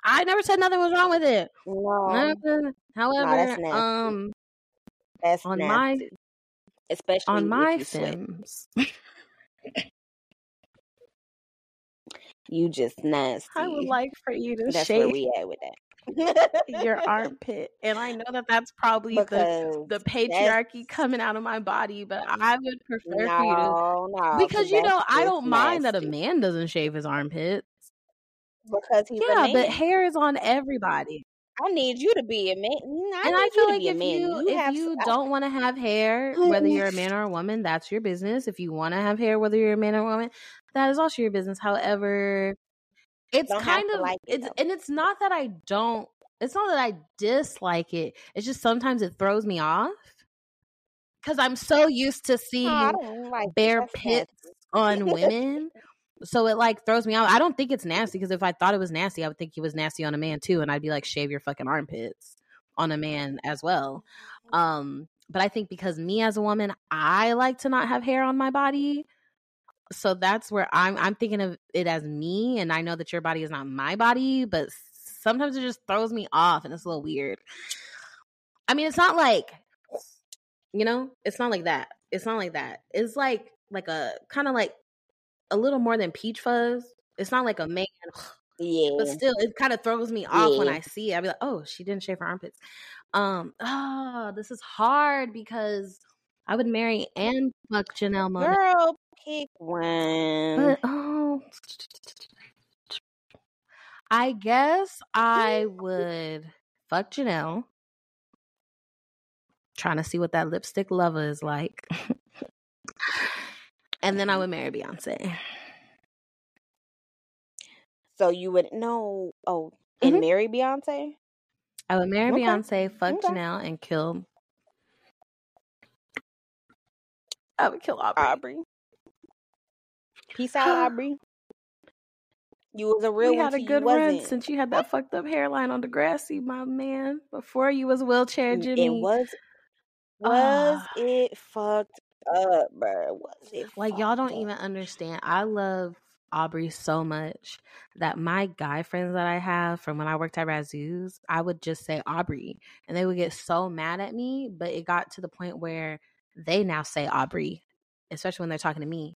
I never said nothing was wrong with it. No. However, no, that's um, that's on nasty. my especially on my films, you just nasty. I would like for you to that's shave. That's where we at with that. your armpit, and I know that that's probably the, the patriarchy coming out of my body, but I would prefer no, for you to no, because you know I don't nasty. mind that a man doesn't shave his armpits because he's yeah, a man. But hair is on everybody. I need you to be a man, I and I feel like if you, you if you some... don't want to have hair, whether you're a man or a woman, that's your business. If you want to have hair, whether you're a man or a woman, that is also your business. However. It's don't kind of, like it, it's, and it's not that I don't, it's not that I dislike it. It's just sometimes it throws me off because I'm so used to seeing oh, like bare it. pits on women. So it like throws me off. I don't think it's nasty because if I thought it was nasty, I would think it was nasty on a man too. And I'd be like, shave your fucking armpits on a man as well. Um, but I think because me as a woman, I like to not have hair on my body. So that's where I'm I'm thinking of it as me, and I know that your body is not my body, but sometimes it just throws me off, and it's a little weird. I mean, it's not like, you know, it's not like that. It's not like that. It's like like a kind of like a little more than peach fuzz. It's not like a man, yeah. But still, it kind of throws me off yeah. when I see it. I'd be like, oh, she didn't shave her armpits. Um, oh, this is hard because I would marry and fuck Janelle Monae. Girl. Pick one. But, oh, I guess I would fuck Janelle. Trying to see what that lipstick lover is like. And then I would marry Beyonce. So you would know, oh, and mm-hmm. marry Beyonce? I would marry okay. Beyonce, fuck okay. Janelle, and kill. I would kill Aubrey. Aubrey. Peace out, Aubrey. You was a real we one. We had a good run since you had that fucked up hairline on Degrassi, my man. Before you was wheelchair Jimmy. It was. Was uh, it fucked up, bro? Was it? Like y'all don't up? even understand. I love Aubrey so much that my guy friends that I have from when I worked at Razoo's, I would just say Aubrey, and they would get so mad at me. But it got to the point where they now say Aubrey. Especially when they're talking to me.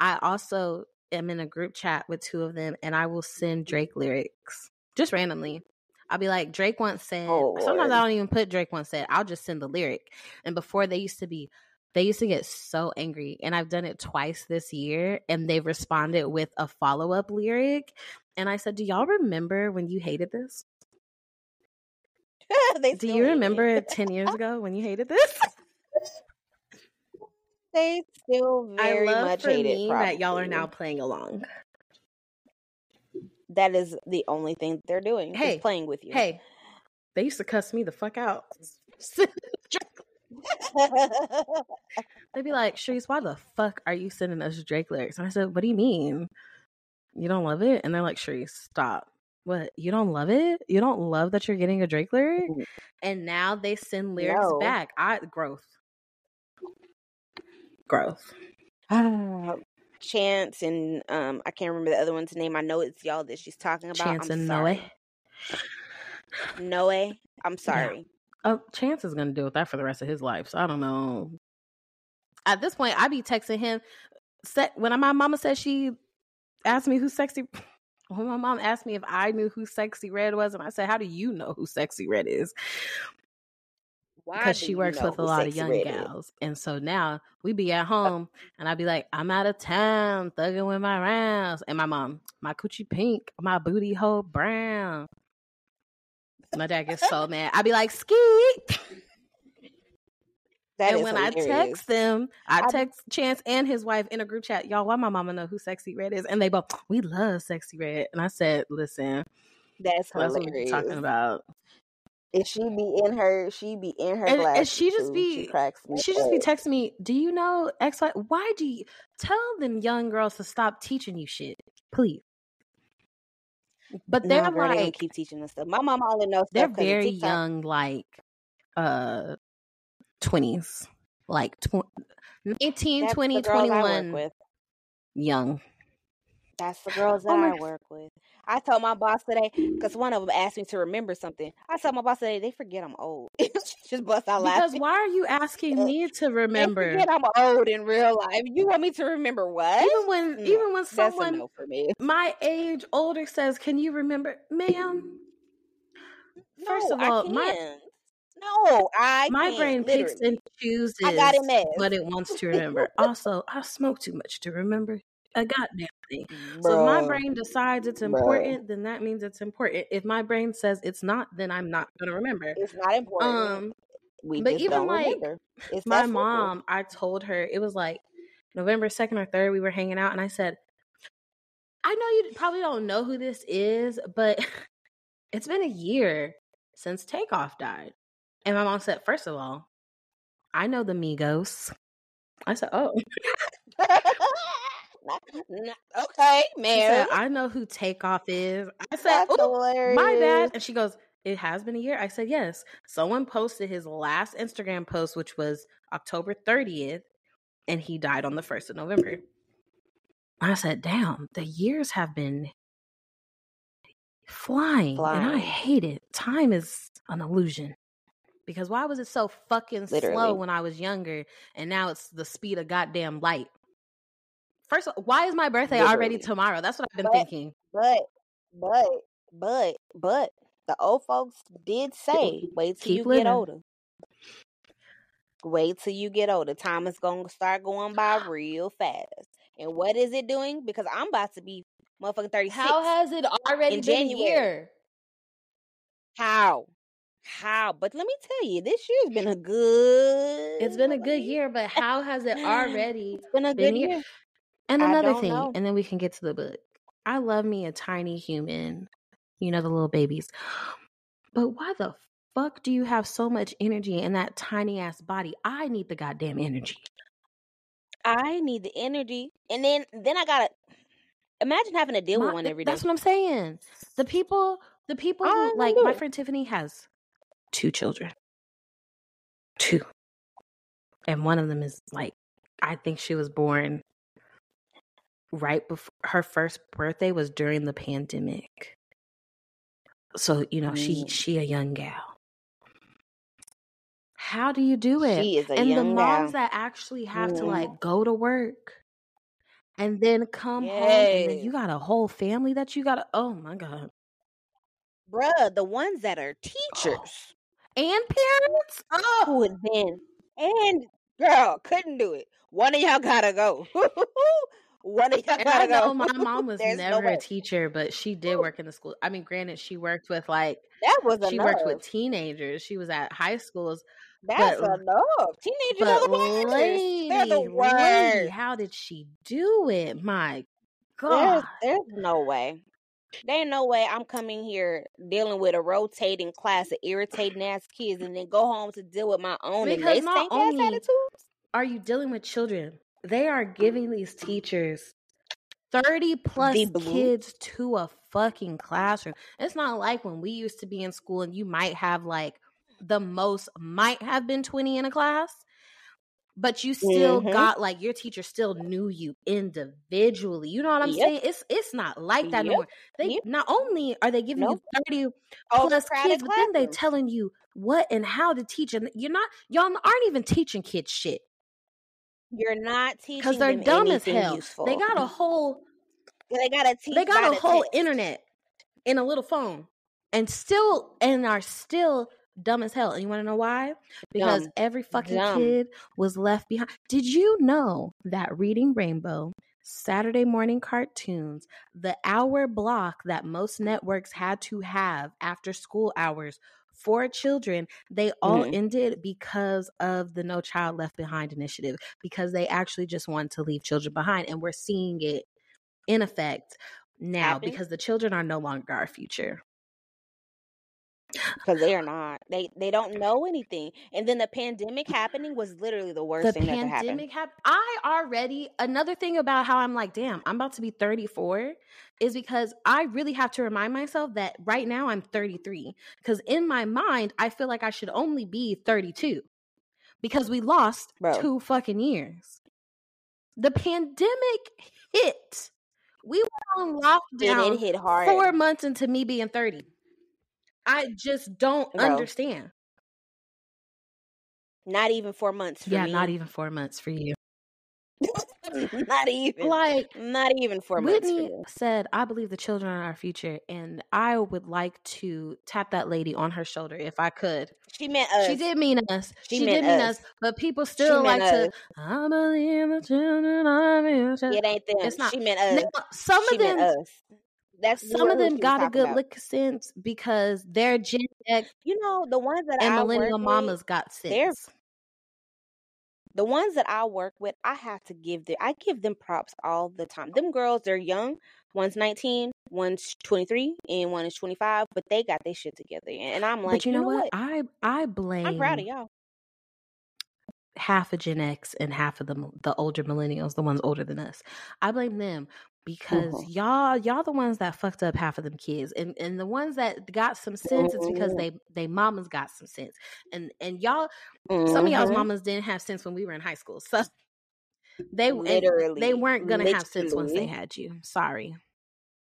I also am in a group chat with two of them, and I will send Drake lyrics just randomly. I'll be like, Drake once said, oh, sometimes Lord. I don't even put Drake once said, I'll just send the lyric. And before they used to be, they used to get so angry. And I've done it twice this year, and they've responded with a follow-up lyric. And I said, do y'all remember when you hated this? Do you remember ten years ago when you hated this? they still very I love much for hate me it. Probably. That y'all are now playing along. That is the only thing they're doing. Hey, just playing with you. Hey, they used to cuss me the fuck out. They'd be like, Sharice, why the fuck are you sending us Drake lyrics? And I said, what do you mean? You don't love it? And they're like, Sharice, stop. What? You don't love it? You don't love that you're getting a Drake lyric? And now they send lyrics no. back. I Growth. Growth. Uh, Chance and um, I can't remember the other one's name. I know it's y'all that she's talking about. Chance I'm and Noe. Noe. I'm sorry. Yeah. Oh, Chance is going to deal with that for the rest of his life. So I don't know. At this point, I be texting him. When my mama said she asked me who's sexy. When my mom asked me if I knew who Sexy Red was, and I said, how do you know who Sexy Red is? Because she works with a lot of young gals. Is. And so now we be at home and I'd be like, I'm out of town, thugging with my rounds. And my mom, my coochie pink, my booty hole brown. My dad gets so mad. I'd be like, ski. That and when hilarious. I text them, I text I, Chance and his wife in a group chat, y'all, why my mama know who Sexy Red is? And they both, we love Sexy Red. And I said, listen, that's hilarious. That's what we're talking about. If she be in her, she be in her and, glasses. And she just too. be, she, she just be texting me, do you know X, Y? Why do you, tell them young girls to stop teaching you shit, please. But they're no, girl, like, they don't keep teaching us stuff. My mom only knows they're stuff very young, like, uh, twenties, like tw- nineteen, that's twenty, twenty-one, young. That's the girls that oh I work with. I told my boss today, because one of them asked me to remember something. I told my boss today, they forget I'm old. Just bust out laughing. Because why are you asking me to remember? They forget I'm old in real life. You want me to remember what? Even when no, even when someone no for me. my age older says, can you remember? Ma'am, no, first of all, I can't. my... No, I My can't, brain literally. picks and chooses I got it messed. what it wants to remember. Also, I smoke too much to remember a goddamn thing. Bro. So if my brain decides it's important, Bro. then that means it's important. If my brain says it's not, then I'm not going to remember. It's not important. Um, we but just even don't like remember. It's my mom, simple. I told her, it was like November second or third, we were hanging out, and I said, I know you probably don't know who this is, but it's been a year since Takeoff died. And my mom said, first of all, I know the Migos. I said, oh. Okay, man. She said, I know who Takeoff is. I said, oh, my bad. And she goes, it has been a year. I said, yes. Someone posted his last Instagram post, which was October thirtieth, and he died on the first of November. I said, damn, the years have been flying, flying. and I hate it. Time is an illusion. Because why was it so fucking Literally. slow when I was younger, and now it's the speed of goddamn light? First of all, why is my birthday Literally. already tomorrow? That's what I've been but, thinking. But, but, but, but, the old folks did say, wait till Keep you living. get older. Wait till you get older. Time is going to start going by real fast. And what is it doing? Because I'm about to be motherfucking thirty-six. How has it already been January. a year? How? How? But let me tell you, this year's been a good... It's been a good year, but how has it already it's been a good been year? year? And another thing, know. and then we can get to the book. I love me a tiny human. You know, the little babies. But why the fuck do you have so much energy in that tiny ass body? I need the goddamn energy. I need the energy. And then, then I gotta... Imagine having to deal my, with one every day. That's what I'm saying. The people, the people who, like, my friend Tiffany has... Two children. Two. And one of them is like, I think she was born right before her first birthday was during the pandemic. So, you know, mm. she she a young gal. How do you do it? She is a and young the moms gal. that actually have mm. to like go to work and then come yes. home and then you got a whole family that you gotta oh my God. Bruh, the ones that are teachers. Oh. And parents? Oh, who had been. And, girl, couldn't do it. One of y'all gotta go. One of y'all and gotta I know go. My mom was never no a teacher, but she did work in the school. I mean, granted, she worked with, like, that was she enough. worked with teenagers. She was at high schools. That's but, enough. Teenage alligators. Lady, they're the worst. Lady, how did she do it? My God. There's, there's no way. There ain't no way I'm coming here dealing with a rotating class of irritating ass kids and then go home to deal with my own. Because and they not stink only ass attitudes. Are you dealing with children? They are giving these teachers thirty plus kids to a fucking classroom. It's not like when we used to be in school and you might have like the most might have been twenty in a class, but you still mm-hmm. got like your teacher still knew you individually. You know what I'm yep. saying? It's it's not like that yep. no more. They yep. not only are they giving nope. you thirty oh, plus kids, but then they telling you what and how to teach, and you're not y'all aren't even teaching kids shit. You're not teaching because they're them dumb as hell. Useful. They got a whole they got a teach they got a whole text. Internet in a little phone, and still and are still. Dumb as hell. And you want to know why? Because dumb. Every fucking dumb. Kid was left behind. Did you know that Reading Rainbow, Saturday morning cartoons, the hour block that most networks had to have after school hours for children, they all mm-hmm. ended because of the No Child Left Behind initiative, because they actually just wanted to leave children behind. And we're seeing it in effect now Happen? Because the children are no longer our future. Because they are not. They they don't know anything. And then the pandemic happening was literally the worst the thing that could happen. The pandemic happened. I already, another thing about how I'm like, damn, I'm about to be thirty-four is because I really have to remind myself that right now I'm thirty-three. Because in my mind, I feel like I should only be thirty-two. Because we lost Bro. two fucking years. The pandemic hit. We were on lockdown it hit hard. four months into me being thirty. I just don't Bro. understand. Not even four months for yeah, me. Yeah, not even four months for you. Not even. Like, not even four Whitney months for you. Said, I believe the children are our future, and I would like to tap that lady on her shoulder if I could. She meant us. She did mean us. She, she did mean us. us. But people still she like to, us. I believe the children are our future. It ain't them. It's not. She meant us. Now, some she of them... Meant us. That's some of them got a good about. lick of sense because they're Gen X. You know, the ones that and I millennial work mamas with, got sense. The ones that I work with, I have to give them. I give them props all the time. Them girls, they're young. One's nineteen, one's twenty-three, and one is twenty-five. But they got their shit together, and I'm like, but you, you know, know what? what? I I blame. I'm proud of y'all. Half of Gen X and half of the the older millennials, the ones older than us. I blame them. Because mm-hmm. y'all, y'all the ones that fucked up half of them kids, and and the ones that got some sense mm-hmm. is because they they mamas got some sense, and and y'all, mm-hmm. some of y'all's mamas didn't have sense when we were in high school, so they literally they weren't gonna literally. have sense once they had you. Sorry,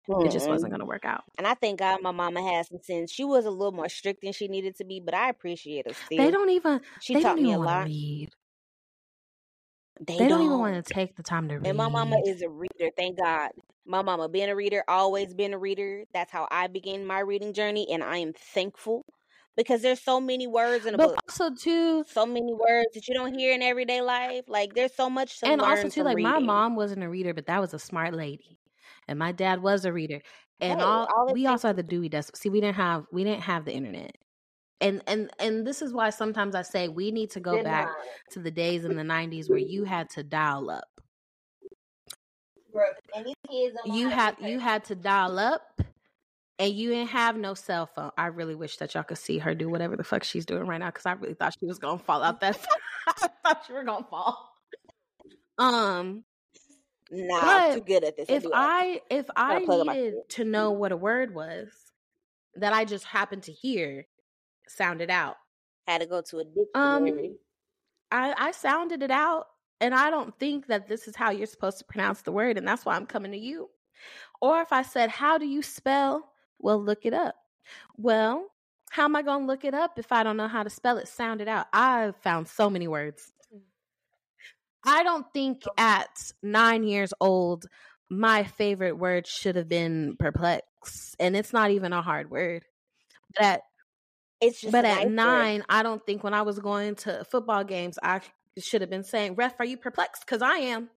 mm-hmm. it just wasn't gonna work out. And I thank God my mama had some sense. She was a little more strict than she needed to be, but I appreciate her still. They don't even she they taught don't me even a lot. Read. They, they don't. don't even want to take the time to read. And my mama is a reader, thank God. My mama been a reader, always been a reader. That's how I began my reading journey, and I am thankful because there's so many words in a but book. But also, too... So many words that you don't hear in everyday life. Like, there's so much to and learn And also, too, like, reading. My mom wasn't a reader, but that was a smart lady. And my dad was a reader. And hey, all, all we also had the Dewey Decimal. See, we didn't have we didn't have the internet. And and and this is why sometimes I say we need to go Did back not. to the days in the nineties where you had to dial up. You had you had to dial up, and you didn't have no cell phone. I really wish that y'all could see her do whatever the fuck she's doing right now because I really thought she was gonna fall out that. I thought you were gonna fall. Um. Nah, I'm too good at this. If I if I needed to know what a word was that I just happened to hear. Sound it out. Had to go to a dictionary. Um, I, I sounded it out, and I don't think that this is how you're supposed to pronounce the word, and that's why I'm coming to you. Or if I said, how do you spell? Well, look it up. Well, how am I going to look it up if I don't know how to spell it? Sound it out. I've found so many words. I don't think at nine years old, my favorite word should have been perplex, and it's not even a hard word. But at It's just but at nine, word. I don't think when I was going to football games, I should have been saying, ref, are you perplexed? Because I am.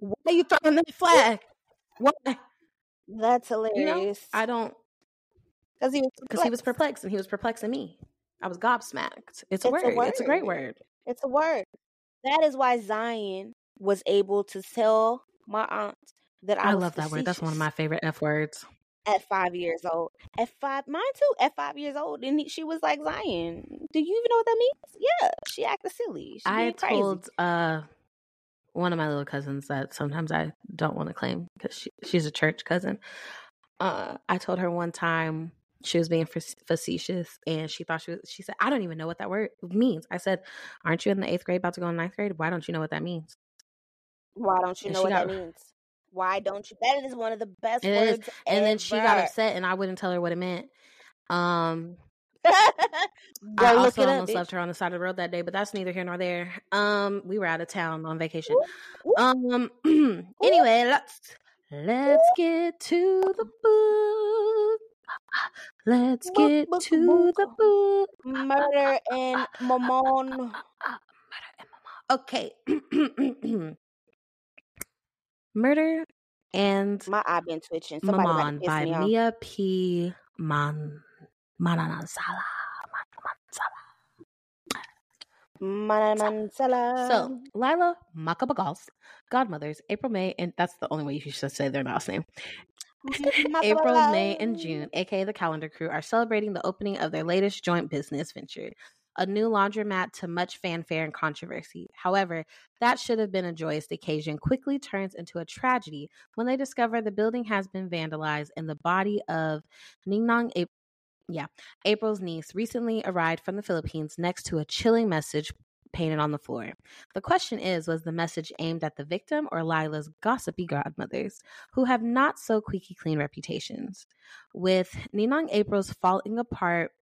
Why are you throwing that flag? Why? That's hilarious. You know, I don't. Because he, he was perplexed and he was perplexing me. I was gobsmacked. It's, it's a, word. a word. It's a great word. It's a word. That is why Zion was able to tell my aunt that I, I was love that word. That's one of my favorite F words. At five years old. At five, mine too, at five years old. And he, she was like, Zion, do you even know what that means? Yeah, she acted silly. She I told uh, one of my little cousins that sometimes I don't want to claim because she, she's a church cousin. Uh, I told her one time she was being facetious and she thought she was, she said, I don't even know what that word means. I said, aren't you in the eighth grade about to go in ninth grade? Why don't you know what that means? Why don't you and know what got, that means? Why don't you? That is one of the best it words is. And ever. Then she got upset and I wouldn't tell her what it meant. Um, I also almost up, left bitch. her on the side of the road that day, but that's neither here nor there. Um, we were out of town on vacation. Ooh, um, ooh. Anyway, let's, let's get to the book. Let's get book, book, to book. the book. Murder and Mammon. Murder and Mammon. Okay. Murder and My eye been twitching. Somebody Mammon by me Mia P. Man Manasala. Manasala. So Lila Makabagal's godmothers, April, May, and that's the only way you should say their last name. April, May, and June, aka the Calendar Crew, are celebrating the opening of their latest joint business venture, a new laundromat to much fanfare and controversy. However, that should have been a joyous occasion quickly turns into a tragedy when they discover the building has been vandalized and the body of Ningnong April, yeah, April's niece recently arrived from the Philippines next to a chilling message painted on the floor. The question is, was the message aimed at the victim or Lila's gossipy godmothers, who have not so squeaky clean reputations? With Ninong April's falling apart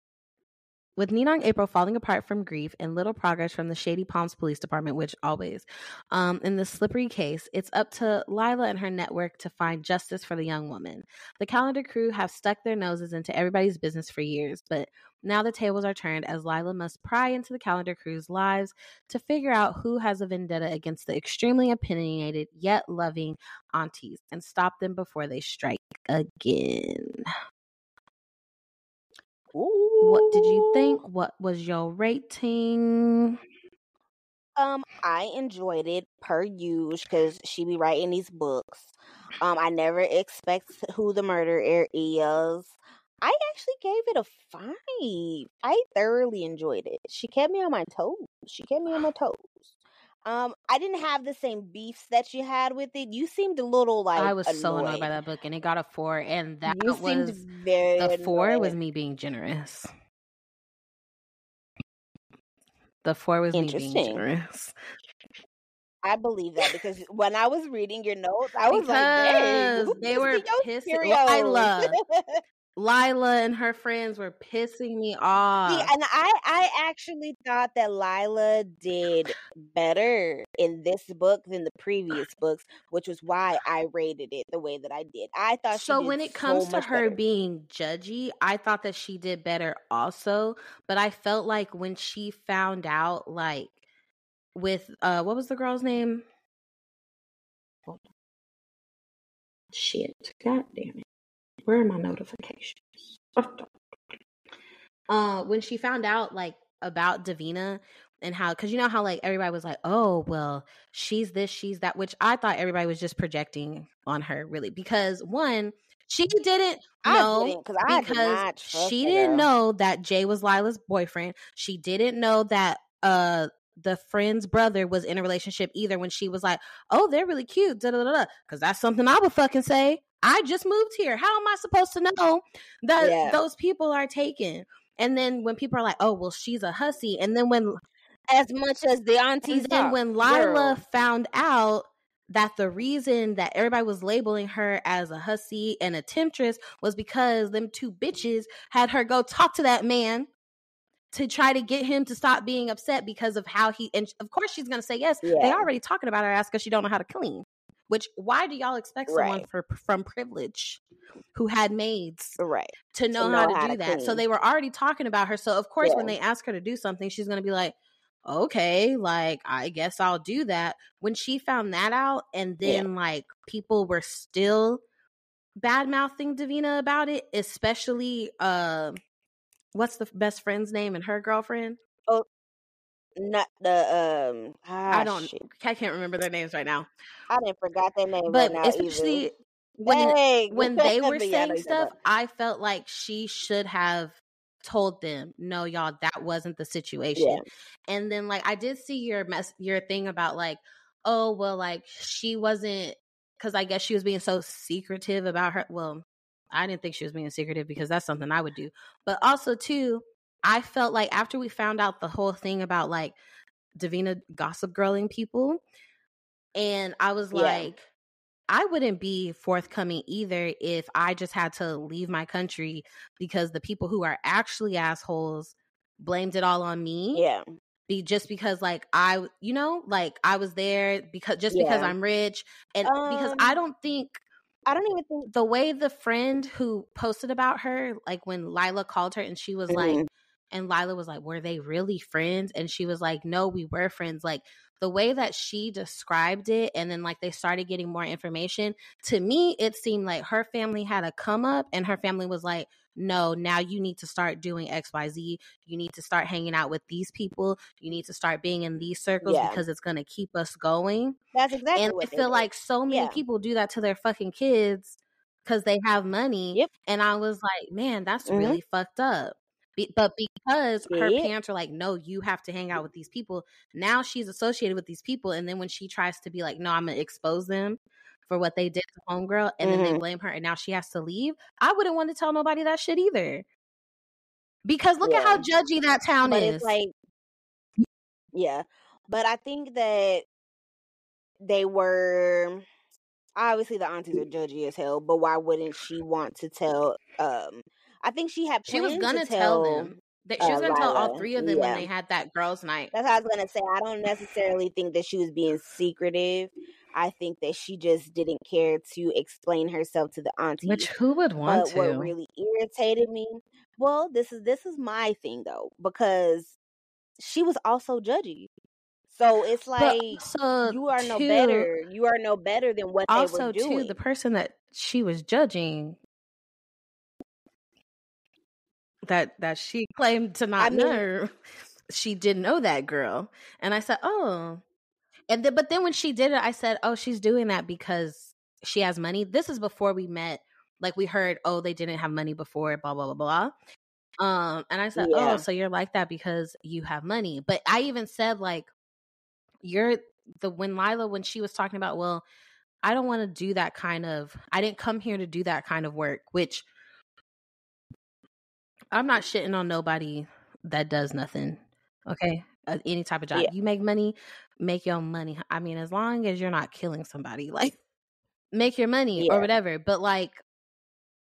With Ninong April falling apart from grief and little progress from the Shady Palms Police Department, which always, um, in this slippery case, it's up to Lila and her network to find justice for the young woman. The Calendar Crew have stuck their noses into everybody's business for years, but now the tables are turned as Lila must pry into the Calendar Crew's lives to figure out who has a vendetta against the extremely opinionated yet loving aunties and stop them before they strike again. Ooh. What did you think? What was your rating? Um, I enjoyed it per usual because she be writing these books. Um, I never expect who the murderer is. I actually gave it a five. I thoroughly enjoyed it. She kept me on my toes. She kept me on my toes. Um, I didn't have the same beefs that you had with it. You seemed a little like I was annoyed. so annoyed by that book, and it got a four. And that you was very the four annoyed. was me being generous. The four was me being generous. I believe that because when I was reading your notes, I was because like, "They were pissing." Well, I love. Lila and her friends were pissing me off. See, and I, I actually thought that Lila did better in this book than the previous books, which was why I rated it the way that I did. I thought she so did when it so comes to her better. being judgy, I thought that she did better also, but I felt like when she found out, like with uh, what was the girl's name? Shit! God damn it. Where are my notifications? Uh, when she found out, like, about Davina and how, because you know how, like, everybody was like, oh, well, she's this, she's that, which I thought everybody was just projecting on her, really. Because, one, she didn't know, I didn't, because I did she didn't know that Jay was Lila's boyfriend. She didn't know that uh, the friend's brother was in a relationship either when she was like, oh, they're really cute, da-da-da-da, because that's something I would fucking say. I just moved here. How am I supposed to know that yeah. those people are taken? And then when people are like, oh, well, she's a hussy. And then when... As much as the aunties And then are, when Lila girl. found out that the reason that everybody was labeling her as a hussy and a temptress was because them two bitches had her go talk to that man to try to get him to stop being upset because of how he... And of course she's going to say yes. Yeah. They already talking about her ass because she don't know how to clean. Which, why do y'all expect someone right. for, from privilege who had maids right. to know, to know how to how do to that? Clean. So they were already talking about her. So, of course, yeah. when they ask her to do something, she's going to be like, okay, like, I guess I'll do that. When she found that out and then, yeah. like, people were still bad-mouthing Davina about it, especially uh, what's the best friend's name and her girlfriend? Oh, not the um. Ah, I don't. Shit. I can't remember their names right now. I didn't forgot their name, but right now especially either. when Dang. when they were saying yeah, stuff, I felt like she should have told them, no, y'all, that wasn't the situation. Yeah. And then, like, I did see your mess, your thing about like, oh, well, like she wasn't, because I guess she was being so secretive about her. Well, I didn't think she was being secretive because that's something I would do. But also, too, I felt like after we found out the whole thing about like Davina gossip girling people, and I was yeah. like, I wouldn't be forthcoming either if I just had to leave my country because the people who are actually assholes blamed it all on me. Yeah. Be just because like I, you know, like I was there because just yeah. because I'm rich and um, because I don't think, I don't even think the way the friend who posted about her, like when Lila called her and she was mm-hmm. like, and Lila was like, were they really friends? And she was like, no, we were friends. Like the way that she described it, and then like they started getting more information, to me, it seemed like her family had a come up and her family was like, no, now you need to start doing X, Y, Z. You need to start hanging out with these people. You need to start being in these circles yeah. because it's going to keep us going. That's exactly and what I feel did. Like so many yeah. people do that to their fucking kids because they have money. Yep. And I was like, man, that's mm-hmm. really fucked up. Be- but because her yeah. parents are like, no, you have to hang out with these people. Now she's associated with these people. And then when she tries to be like, no, I'm going to expose them for what they did to homegirl, and mm-hmm. then they blame her, and now she has to leave. I wouldn't want to tell nobody that shit either, because look yeah. at how judgy that town but is. It's like, yeah, but I think that they were obviously the aunties are judgy as hell. But why wouldn't she want to tell? Um, I think she had. She was gonna to tell, tell them. That she was going to uh, tell all three of them yeah. when they had that girls' night. That's what I was going to say. I don't necessarily think that she was being secretive. I think that she just didn't care to explain herself to the auntie. Which who would want but to? What really irritated me. Well, this is this is my thing though, because she was also judgy. So it's like you are too, no better. You are no better than what also they were doing. Also, too, the person that she was judging. That that she claimed to not I mean, know, she didn't know that girl, and I said, oh, and then but then when she did it, I said, oh, she's doing that because she has money. This is before we met. Like we heard, oh, they didn't have money before, blah blah blah blah. Um, and I said, yeah. oh, so you're like that because you have money. But I even said like, you're the when Lila when she was talking about, well, I don't want to do that kind of. I didn't come here to do that kind of work, which. I'm not shitting on nobody that does nothing, okay? Uh, any type of job. Yeah. You make money, make your money. I mean, as long as you're not killing somebody, like, make your money yeah. or whatever. But, like,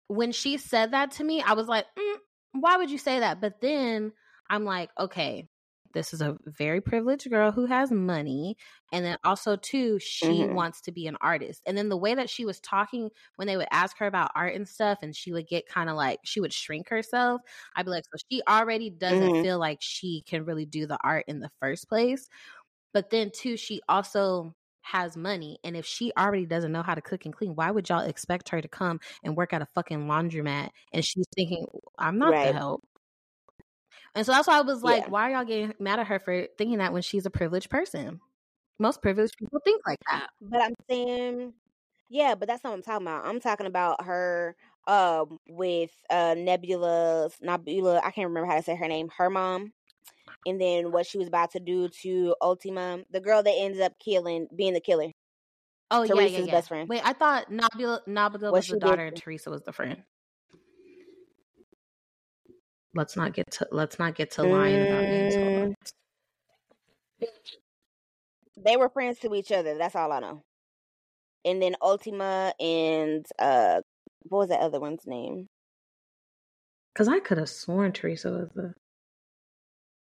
when she said that to me, I was like, mm, why would you say that? But then I'm like, okay, this is a very privileged girl who has money. And then also, too, she mm-hmm. wants to be an artist. And then the way that she was talking when they would ask her about art and stuff, and she would get kind of like, she would shrink herself. I'd be like, so she already doesn't mm-hmm. feel like she can really do the art in the first place. But then, too, she also has money. And if she already doesn't know how to cook and clean, why would y'all expect her to come and work at a fucking laundromat? And she's thinking, I'm not right. the help. And so that's why I was like, yeah. why are y'all getting mad at her for thinking that when she's a privileged person? Most privileged people think like that. But I'm saying, yeah, but that's not what I'm talking about. I'm talking about her uh, with uh, Nebula, Nebula, I can't remember how to say her name, her mom. And then what she was about to do to Ultima, the girl that ends up killing, being the killer. Oh, Teresa's yeah, yeah, yeah. best friend. Wait, I thought Nebula, Nebula was the daughter did. and Teresa was the friend. Let's not get to let's not get to lying about names. Mm. They were friends to each other. That's all I know. And then Ultima and uh, what was that other one's name? Because I could have sworn Teresa was the.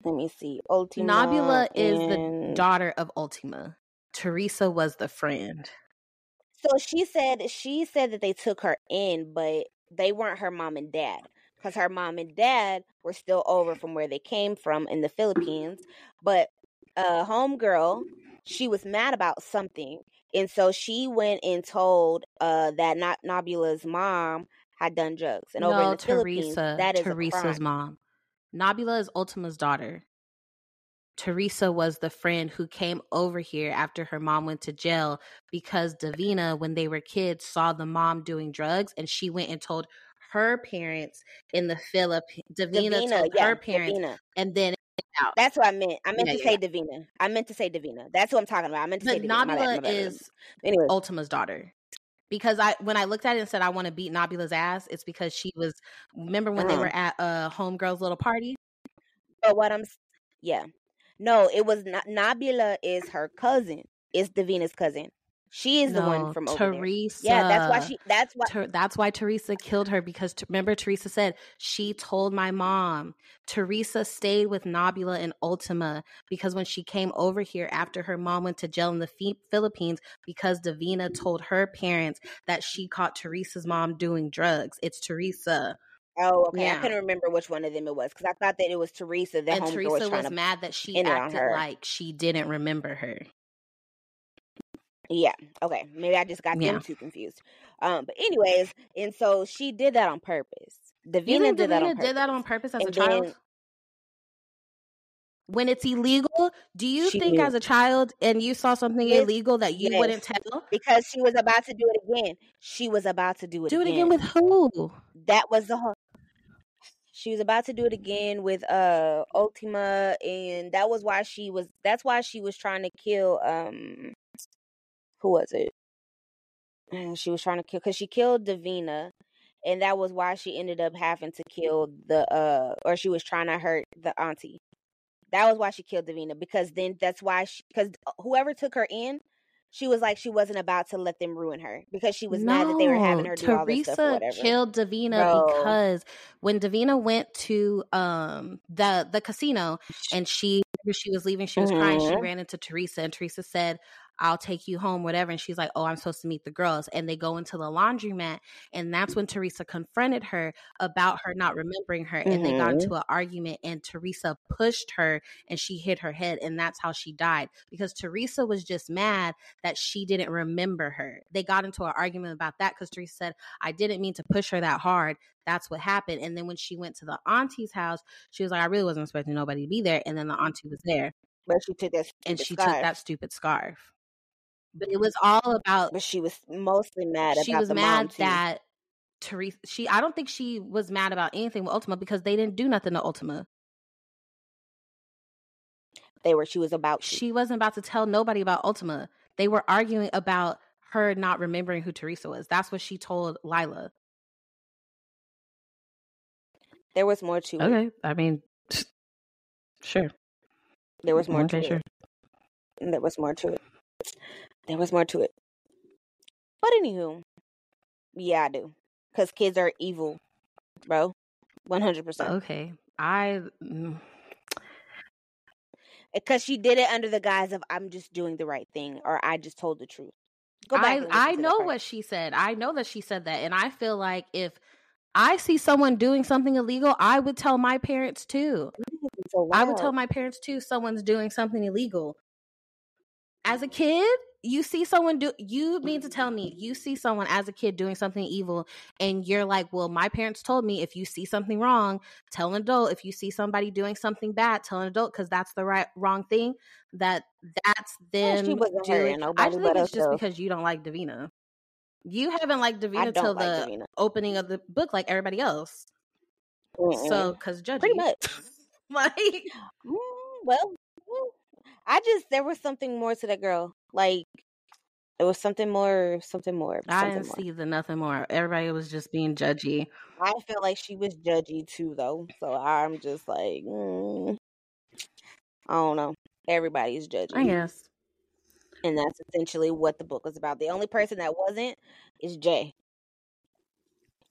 Let me see. Ultima. Nebula is and... the daughter of Ultima. Teresa was the friend. So she said she said that they took her in, but they weren't her mom and dad. Because her mom and dad were still over from where they came from in the Philippines. But uh, homegirl, she was mad about something. And so she went and told uh, that not Nebula's mom had done drugs. And no, over in the Teresa, Philippines, that is Teresa's a crime. mom. Nabila is Ultima's daughter. Teresa was the friend who came over here after her mom went to jail because Davina, when they were kids, saw the mom doing drugs, and she went and told her parents in the Philippines. Davina, Davina told yeah, her parents, Davina. And then out. That's what I meant. I meant yeah, to yeah, say yeah. Davina. I meant to say Davina. That's what I'm talking about. I meant to but say Davina. Nabila is anyway. Ultima's daughter. Because I, when I looked at it and said I want to beat Nabila's ass, it's because she was. Remember when uh-huh. they were at uh, homegirl's little party? But what I'm, yeah, no, it was not. Nabila is her cousin. It's Davina's cousin. She is no, the one from over Teresa. There. Yeah, that's why she. That's why. Ter- that's why Teresa killed her because t- remember Teresa said she told my mom. Teresa stayed with Nabila and Ultima because when she came over here after her mom went to jail in the F- Philippines, because Davina told her parents that she caught Teresa's mom doing drugs. It's Teresa. Oh, okay. Yeah. I couldn't remember which one of them it was because I thought that it was Teresa. That and Teresa was, was to mad that she acted like she didn't remember her. Yeah. Okay. Maybe I just got yeah. them too confused. Um. But anyways, and so she did that on purpose. Davina, Davina did that on purpose. Did that on purpose as and a child. Then, when it's illegal, do you think knew. as a child and you saw something yes. illegal that you yes. wouldn't tell? Because she was about to do it again. She was about to do it. Do again. it again with who? That was the whole. She was about to do it again with uh Ultima, and that was why she was. That's why she was trying to kill um. Who was it? She was trying to kill, because she killed Davina, and that was why she ended up having to kill the, uh, or she was trying to hurt the auntie. That was why she killed Davina, because then that's why she, because whoever took her in, she was like, she wasn't about to let them ruin her, because she was no, mad that they were having her do Teresa all this stuff or whatever. Teresa killed Davina no. because when Davina went to um the, the casino, and she, she was leaving, she was mm-hmm. crying, she ran into Teresa, and Teresa said, I'll take you home, whatever. And she's like, oh, I'm supposed to meet the girls. And they go into the laundromat. And that's when Teresa confronted her about her not remembering her. Mm-hmm. And they got into an argument. And Teresa pushed her and she hit her head. And that's how she died. Because Teresa was just mad that she didn't remember her. They got into an argument about that because Teresa said, I didn't mean to push her that hard. That's what happened. And then when she went to the auntie's house, she was like, I really wasn't expecting nobody to be there. And then the auntie was there. But she took that stupid And she scarf. took that stupid scarf. But it was all about. But she was mostly mad. She about was the mad mom that Teresa. She, I don't think she was mad about anything with Ultima because they didn't do nothing to Ultima. They were. She was about. She, she wasn't about to tell nobody about Ultima. They were arguing about her not remembering who Teresa was. That's what she told Lila. There was more to. Okay, it. I mean, sure. There was more okay, to sure. it. There was more to it. There was more to it. But anywho, yeah, I do. Because kids are evil, bro. one hundred percent. Okay. I... Because she did it under the guise of, I'm just doing the right thing, or I just told the truth. Go back. I, I know what she said. I know that she said that. And I feel like if I see someone doing something illegal, I would tell my parents too. So wow. I would tell my parents too someone's doing something illegal. As a kid, you see someone do, you mean to tell me, you see someone as a kid doing something evil and you're like, well, my parents told me if you see something wrong, tell an adult. If you see somebody doing something bad, tell an adult because that's the right wrong thing. That That's them well, doing. I think it's just because you don't like Davina. You haven't liked Davina till like the Davina. opening of the book like everybody else. Mm-mm. So, because judge Pretty much. like, mm, well, well. I just, there was something more to that girl. Like, it was something more, something more. Something I didn't more. see the nothing more. Everybody was just being judgy. I feel like she was judgy too, though. So I'm just like, mm, I don't know. Everybody's judgy. I guess. And that's essentially what the book was about. The only person that wasn't is Jay.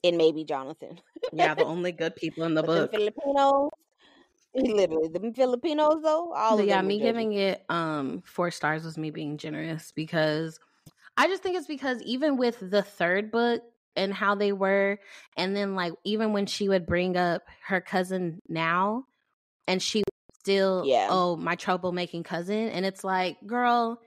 And maybe Jonathan. Yeah, the only good people in the but book. Filipinos. Literally, the Filipinos though. All yeah, of them me giving it um four stars was me being generous because I just think it's because even with the third book and how they were, and then like even when she would bring up her cousin now, and she still yeah. oh my troublemaking cousin, and it's like girl,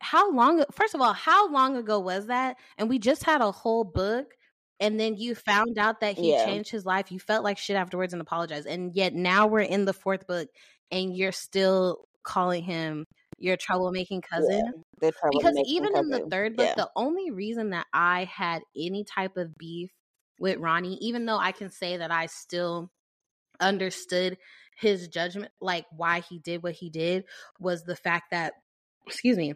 how long? First of all, how long ago was that? And we just had a whole book and then you found out that he yeah. changed his life, you felt like shit afterwards and apologized. And yet now we're in the fourth book and you're still calling him your troublemaking cousin. Yeah, because even cousin. in the third book, yeah. the only reason that I had any type of beef with Ronnie, even though I can say that I still understood his judgment, like why he did what he did, was the fact that, excuse me,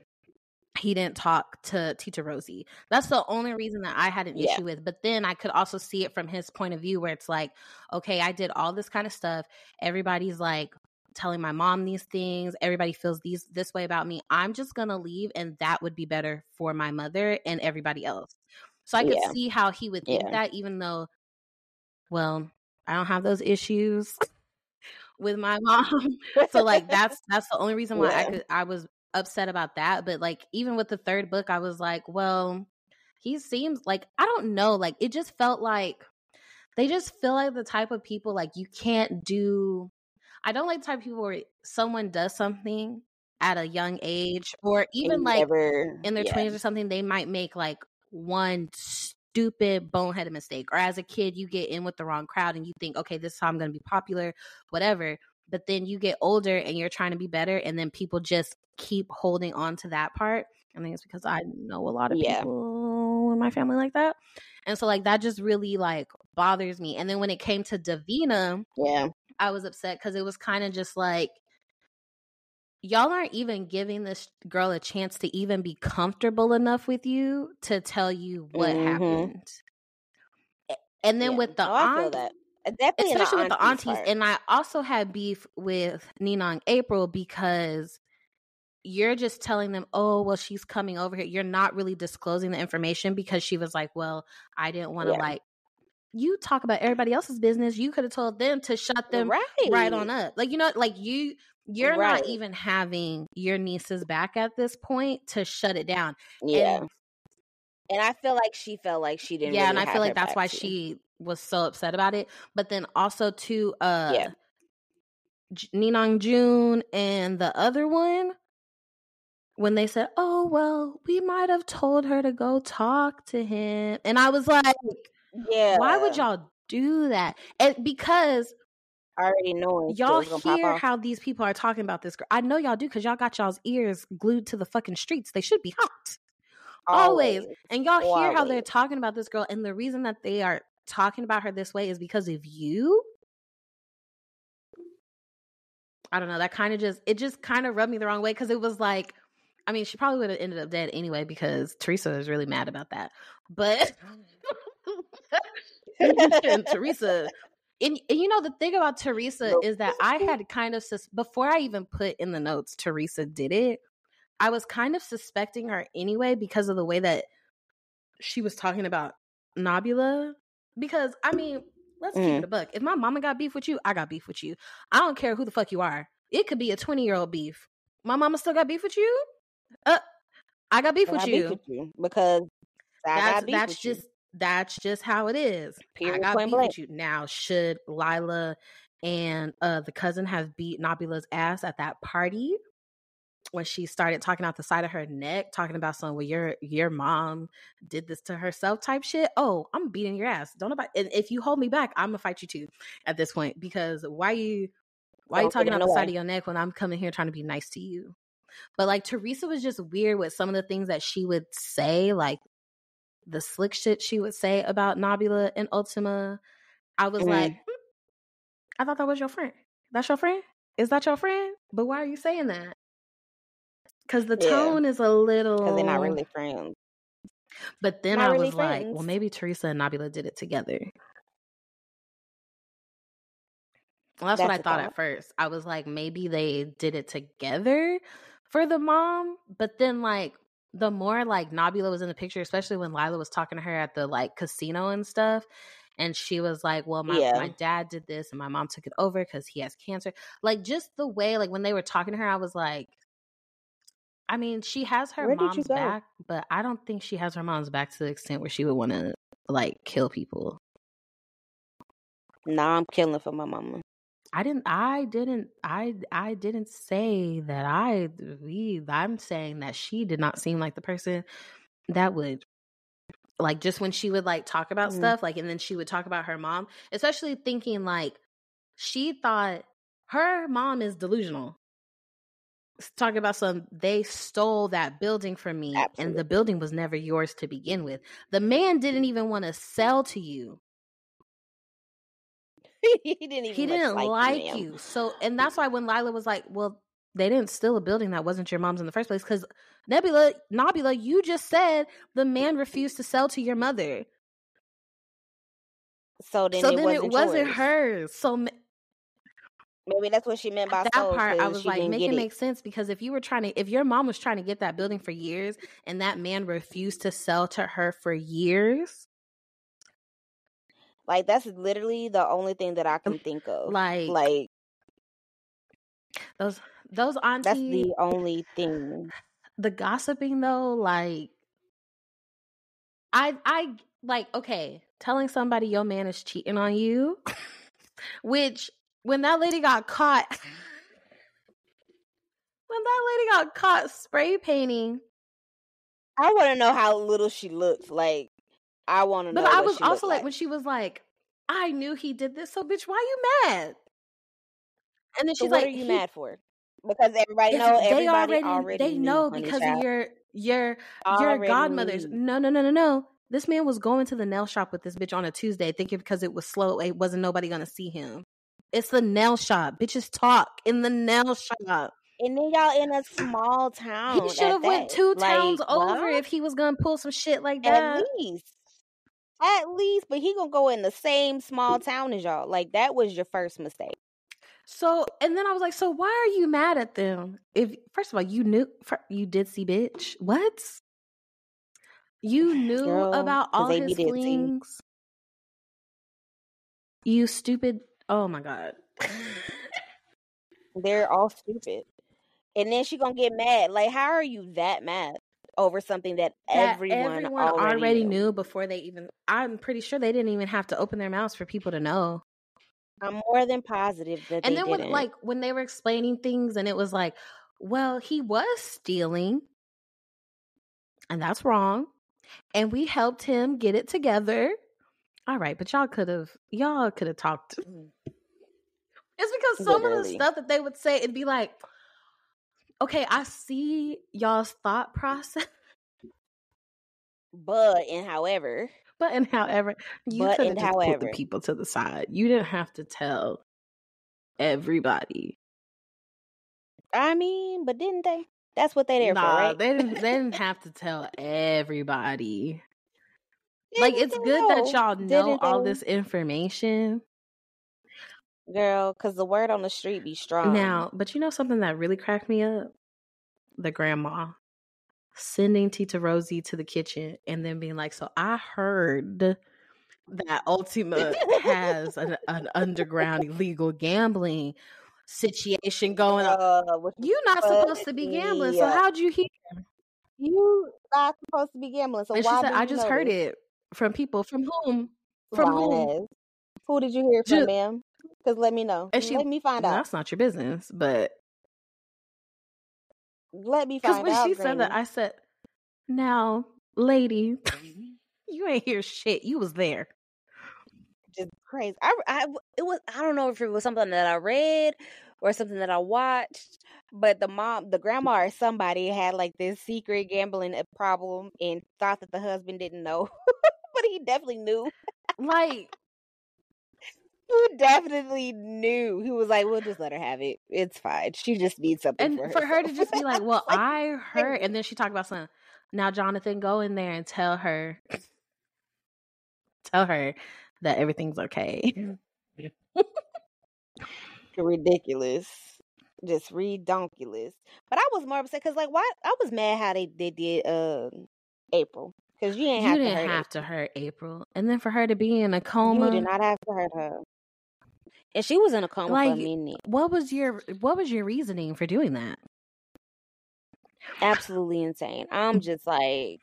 he didn't talk to Tita Rosie. That's the only reason that I had an yeah. issue with. But then I could also see it from his point of view where it's like, okay, I did all this kind of stuff. Everybody's like telling my mom these things. Everybody feels these this way about me. I'm just going to leave, and that would be better for my mother and everybody else. So I could yeah. see how he would think yeah. that, even though, well, I don't have those issues with my mom. So like, that's, that's the only reason why yeah. I could, I was upset about that. But like, even with the third book, I was like, well, he seems like, I don't know. Like, it just felt like they just feel like the type of people, like you can't do, I don't like the type of people where someone does something at a young age, or even and like never, in their yeah. twenties or something, they might make like one stupid boneheaded mistake, or as a kid you get in with the wrong crowd and you think, okay, this is how I'm going to be popular, whatever, but then you get older and you're trying to be better, and then people just keep holding on to that part. I think it's because I know a lot of yeah. people in my family like that, and so like that just really like bothers me. And then when it came to Davina, yeah I was upset because it was kind of just like, y'all aren't even giving this girl a chance to even be comfortable enough with you to tell you what mm-hmm. happened. And then yeah. with the oh, aunt, I feel that. especially with the aunties, part. And I also had beef with Nina and April because you're just telling them, oh, well, she's coming over here. You're not really disclosing the information, because she was like, well, I didn't want to yeah. like, you talk about everybody else's business. You could have told them to shut them right, right on up. Like, you know, like you... You're right. not even having your nieces back at this point to shut it down. Yeah. And, and I feel like she felt like she didn't. Yeah. Really and I have feel like that's why too. she was so upset about it. But then also to uh, yeah. J- Ninong June and the other one, when they said, oh, well, we might have told her to go talk to him. And I was like, yeah, why would y'all do that? And because already knowing y'all hear how these people are talking about this girl. I know y'all do, because y'all got y'all's ears glued to the fucking streets. They should be hot always, always. And y'all always. hear how they're talking about this girl, and the reason that they are talking about her this way is because of you. I don't know, that kind of just it just kind of rubbed me the wrong way, because it was like, I mean, she probably would have ended up dead anyway because Teresa is really mad about that, but and Teresa And, and you know, the thing about Teresa is that I had kind of, sus- before I even put in the notes, Teresa did it. I was kind of suspecting her anyway because of the way that she was talking about Nabila. Because, I mean, let's mm. keep it a buck. If my mama got beef with you, I got beef with you. I don't care who the fuck you are. It could be a twenty-year-old beef. My mama still got beef with you? Uh, I got beef, with, I you. beef with you. Because I that's, got beef that's with just, you. That's just how it is. Period. I got beef with you. Now, should Lila and uh, the cousin have beat Nabila's ass at that party when she started talking out the side of her neck, talking about something where your your mom did this to herself type shit? Oh, I'm beating your ass. Don't about. And if you hold me back, I'm gonna fight you too. At this point, because why you why are you talking out the side of your neck when I'm coming here trying to be nice to you? But like, Teresa was just weird with some of the things that she would say, like the slick shit she would say about Nabila and Ultima. I was mm-hmm. like, hmm, I thought that was your friend. That's your friend? Is that your friend? But why are you saying that? Because the yeah. tone is a little... Because they're not really friends. But then not I was really like, friends. well, maybe Teresa and Nabila did it together. Well, that's, that's what I thought, thought at first. I was like, maybe they did it together for the mom. But then like, the more like Nabila was in the picture, especially when Lila was talking to her at the like casino and stuff, and she was like, well, my, yeah. my dad did this and my mom took it over because he has cancer. Like, just the way, like when they were talking to her, I was like, I mean, she has her where mom's back, but I don't think she has her mom's back to the extent where she would want to like kill people. Nah, I'm killing for my mama. I didn't, I didn't, I, I didn't say that I, we, I'm saying that she did not seem like the person that would like just when she would like talk about mm-hmm. stuff, like, and then she would talk about her mom, especially thinking like she thought her mom is delusional. Talking about some, they stole that building from me. Absolutely. And the building was never yours to begin with. The man didn't even want to sell to you. he didn't even he didn't like, like you. So, and that's why when Lila was like, well, they didn't steal a building that wasn't your mom's in the first place, because Nebula, Nobula, you just said the man refused to sell to your mother. So then, so it, then wasn't it wasn't yours. Hers. So maybe that's what she meant by that sold, part. I was like, make it, it make sense, because if you were trying to, if your mom was trying to get that building for years, and that man refused to sell to her for years, like that's literally the only thing that I can think of. Like, like those those aunties. That's the only thing. The gossiping though, like I I like okay, telling somebody your man is cheating on you, which. When that lady got caught, when that lady got caught spray painting, I want to know how little she looked. Like, I want to know. But I was also like, like, when she was like, "I knew he did this," so bitch, why you mad? And then she's like, "What are you mad for?" Because everybody know, everybody already, already they know because of your your your godmothers. No, no, no, no, no. This man was going to the nail shop with this bitch on a Tuesday, thinking because it was slow, it wasn't nobody gonna see him. It's the nail shop. Bitches talk in the nail shop. And then y'all in a small town. He should have went two towns like, over what? If he was going to pull some shit like that. At least. At least. But he going to go in the same small town as y'all. Like, that was your first mistake. So, and then I was like, so why are you mad at them? If First of all, you knew, you did see bitch. What? You knew Girl, about all his flings. You stupid. Oh my God. They're all stupid. And then she gonna get mad. Like, how are you that mad over something that, that everyone, everyone already, already knew. knew before they even, I'm pretty sure they didn't even have to open their mouths for people to know. I'm more than positive that and they didn't. And then when, like, when they were explaining things and it was like, well, he was stealing and that's wrong. And we helped him get it together. All right, but y'all could have y'all could have talked. It's because some Literally. of the stuff that they would say, it'd be like, okay, I see y'all's thought process. But and however. But and however. You could have just put the people to the side. You didn't have to tell everybody. I mean, but didn't they? That's what they there nah, for, right? They didn't, they didn't have to tell everybody. Like, it's good that y'all know all this information. Girl, because the word on the street be strong. Now, but you know something that really cracked me up? The grandma sending Tita Rosie to the kitchen and then being like, so I heard that Ultima has an, an underground illegal gambling situation going on. Uh, You're not supposed to be gambling, so how'd you hear? You not supposed to be gambling. So and why she said, I just notice? heard it from people. From whom? From whom? Who did you hear from, just, ma'am? Because let me know. And she, let me find well, out. That's not your business, but let me find out. Because when she Granny. said that, I said, now, lady, you ain't hear shit. You was there. Just crazy. I, I, it was, I don't know if it was something that I read or something that I watched, but the mom, the grandma or somebody had like this secret gambling problem and thought that the husband didn't know. But he definitely knew. Like, he definitely knew. He was like, we'll just let her have it. It's fine. She just needs something and for herself. And for her to just be like, well, like, I heard. And then she talked about something. Now, Jonathan, go in there and tell her. Tell her that everything's okay. Ridiculous, just redonkulous. But I was more upset because, like, why? I was mad how they they did uh, April, because you didn't have you to didn't hurt have April. to hurt April, and then for her to be in a coma, you did not have to hurt her, and she was in a coma. Like, for a minute. what was your what was your reasoning for doing that? Absolutely insane. I'm just like,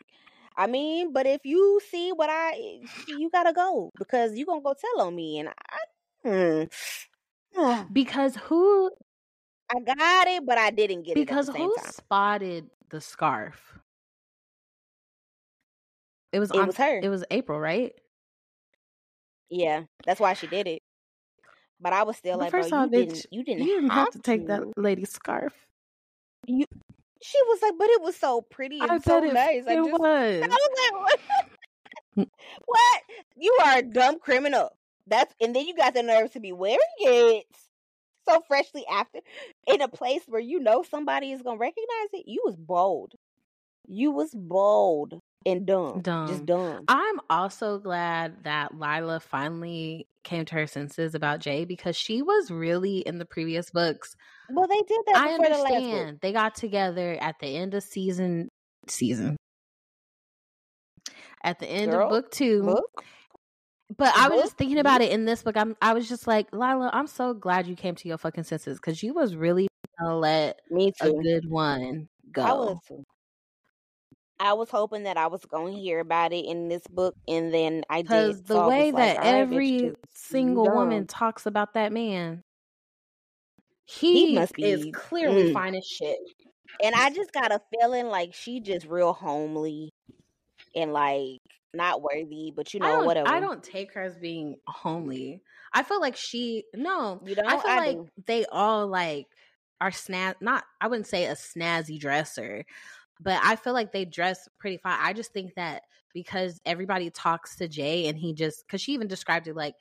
I mean, but if you see what I, you gotta go because you gonna go tell on me, and I. Hmm. Because who I got it, but I didn't get it. Because who spotted the scarf? It was, it on, was her. It was April, right? Yeah, that's why she did it. But I was still but like, first bro, off, you, bitch, didn't, you didn't. You didn't have, have to take that lady's scarf. You. She was like, but it was so pretty and I so it, nice. It I just, was. I was like, what? What? You are a dumb criminal. That's and then you got the nerve to be wearing it so freshly after in a place where you know somebody is gonna recognize it. You was bold. You was bold and dumb. Dumb. Just dumb. I'm also glad that Lila finally came to her senses about Jay because she was really in the previous books. Well, they did that. I understand. The last book. They got together at the end of season season. At the end Girl, of book two. Book? But I was just thinking about it in this book. I'm, I was just like, Lila, I'm so glad you came to your fucking senses because you was really gonna let Me too. a good one go. I was, I was hoping that I was going to hear about it in this book, and then I did. Because the so way that like, every right, bitch, single dumb. woman talks about that man, he, he must be, is clearly mm. fine as shit. And I just got a feeling like she just real homely and like. Not worthy, but you know, I whatever. I don't take her as being homely. I feel like she no. You don't. I feel I like do. They all like are snaz. Not I wouldn't say a snazzy dresser, but I feel like they dress pretty fine. I just think that because everybody talks to Jay and he just because she even described it like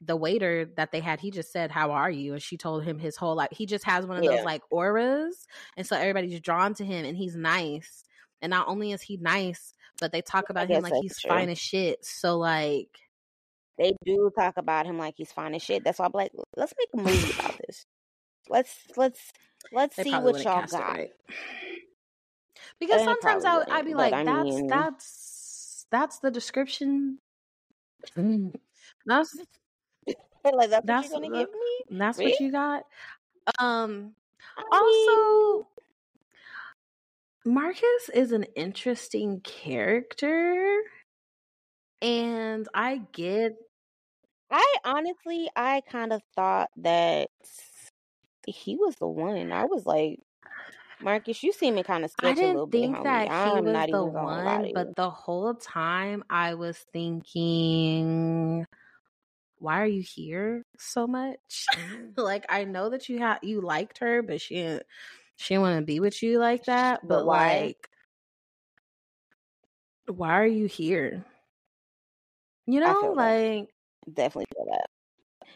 the waiter that they had. He just said, "How are you?" and she told him his whole life. He just has one of yeah. those like auras, and so everybody's drawn to him, and he's nice. And not only is he nice. But they talk about him like he's true. fine as shit. So, like... They do talk about him like he's fine as shit. That's why I'm like, let's make a movie about this. Let's let's let's see what y'all got. Right. Because and sometimes I, I'd be like, I mean, that's, that's, that's the description. Mm. That's, like, that's, that's what you're going to give me? That's really? What you got? Um, I also... Mean, Marcus is an interesting character, and I get... I honestly, I kind of thought that he was the one. I was like, Marcus, you seem kind of sketchy a little bit. I didn't think that he was the one, but the whole time I was thinking... Why are you here so much? Like, I know that you ha- you liked her, but she didn't... She didn't want to be with you like that, but, but why? Like, why are you here? You know, I feel like that. Definitely feel that.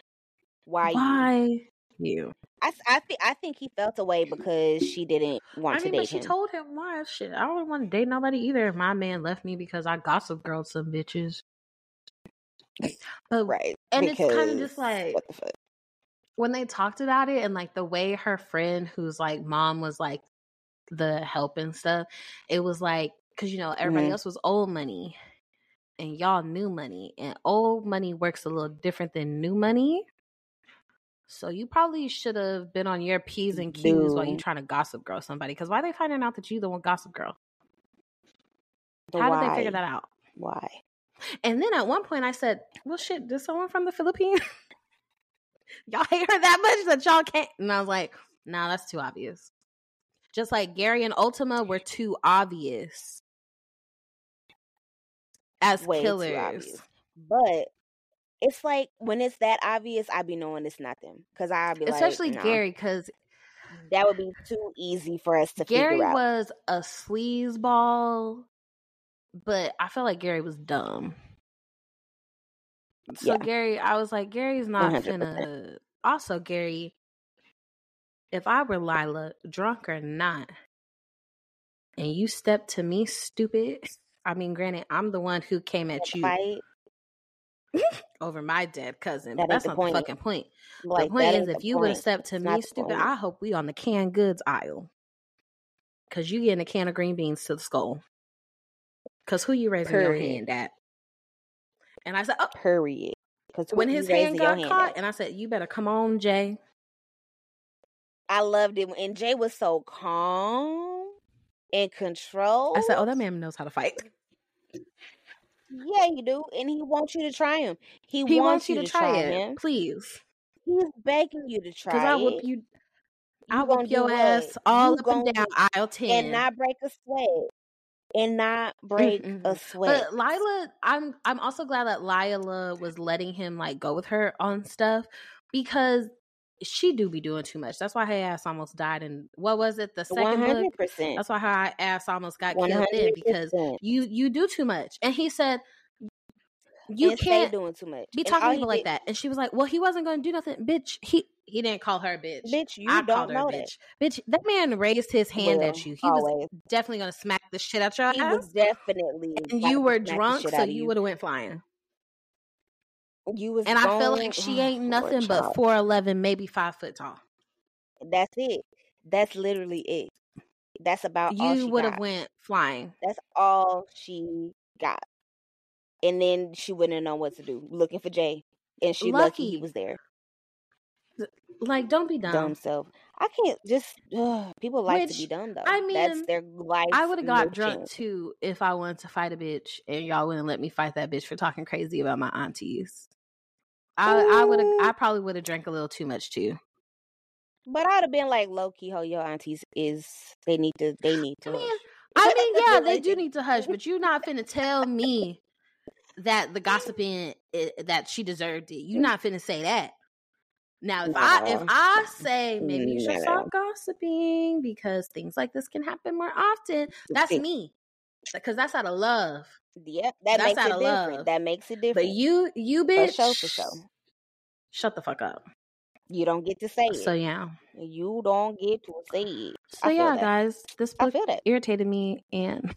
Why? Why you? I, I think I think he felt away because she didn't want I to mean, date but she him. She told him why. Shit, I don't want to date nobody either. If my man left me because I gossip girled some bitches. But right, and because it's kind of just like what the fuck. When they talked about it and, like, the way her friend whose, like, mom was, like, the help and stuff, it was, like, because, you know, everybody mm-hmm. else was old money and y'all new money. And old money works a little different than new money. So you probably should have been on your P's and Q's Dude. while you trying to gossip girl somebody. Because why are they finding out that you the one gossip girl? The How why? did they figure that out? Why? And then at one point I said, well, shit, did someone from the Philippines... Y'all hate her that much that y'all can't. And I was like, nah, that's too obvious. Just like Gary and Ultima were too obvious as Way killers. Too obvious. But it's like when it's that obvious, I be knowing it's not them. Because I be Especially like, no, Gary, because that would be too easy for us to Gary figure out. Gary was a sleazeball, but I felt like Gary was dumb. So yeah. Gary, I was like, Gary's not one hundred percent finna. Also, Gary, if I were Lila, drunk or not, and you step to me, stupid. I mean, granted, I'm the one who came at that you fight. Over my dead cousin. That That's not the fucking point. Like, the point is, if you would have stepped to me, stupid, I hope we on the canned goods aisle, because you getting a can of green beans to the skull. Because who you raising Period. your hand at? And I said, oh, period. When his hand got hand caught, up. And I said, you better come on, Jay. I loved it. And Jay was so calm and controlled. I said, oh, that man knows how to fight. Yeah, you do. And he wants you to try him. He, he wants, wants you to, to try, try it. Him. Please. He's begging you to try it. Because I whoop you. I whoop your ass all up and down aisle ten. And not break a sweat. and not break mm-hmm. a sweat. But Lila, I'm I'm also glad that Lila was letting him like go with her on stuff, because she do be doing too much. That's why her ass almost died in, what was it, the second one hundred percent. Book? That's why her ass almost got one hundred percent killed in, because you you do too much. And he said, you and can't doing too much. Be and talking to people like that. And she was like, well, he wasn't going to do nothing. Bitch, he, he didn't call her a bitch. Bitch, you I don't know that. Bitch. bitch, that man raised his hand well, at you. He always. was definitely going to smack the shit out your he ass. He was definitely. And you were drunk, so you would have went flying. You was and going, I feel like she ain't nothing but four eleven, maybe five foot tall. That's it. That's literally it. That's about you all You would have went flying. That's all she got. And then she wouldn't know what to do. Looking for Jay. And she lucky, lucky he was there. Like, don't be dumb. Dumb self. I can't just... Ugh, people like Which, to be dumb, though. I mean... That's their life. I would have got notion. drunk, too, if I wanted to fight a bitch. And y'all wouldn't let me fight that bitch for talking crazy about my aunties. I Ooh. I would have. I probably would have drank a little too much, too. But I would have been like, low-key, ho, your aunties is... They need to... They need to I mean, I mean yeah, they do need to hush. But you're not finna tell me... That the gossiping it, that she deserved it. You're not finna say that. Now, if no. I if I say maybe you should no. stop gossiping because things like this can happen more often, that's me, because that's out of love. Yep, that that's makes out it of different. Love. That makes it different. But you, you bitch, for sure, for sure. Shut the fuck up. You don't get to say it. So yeah, you don't get to say it. So yeah, that. guys, this book irritated me and.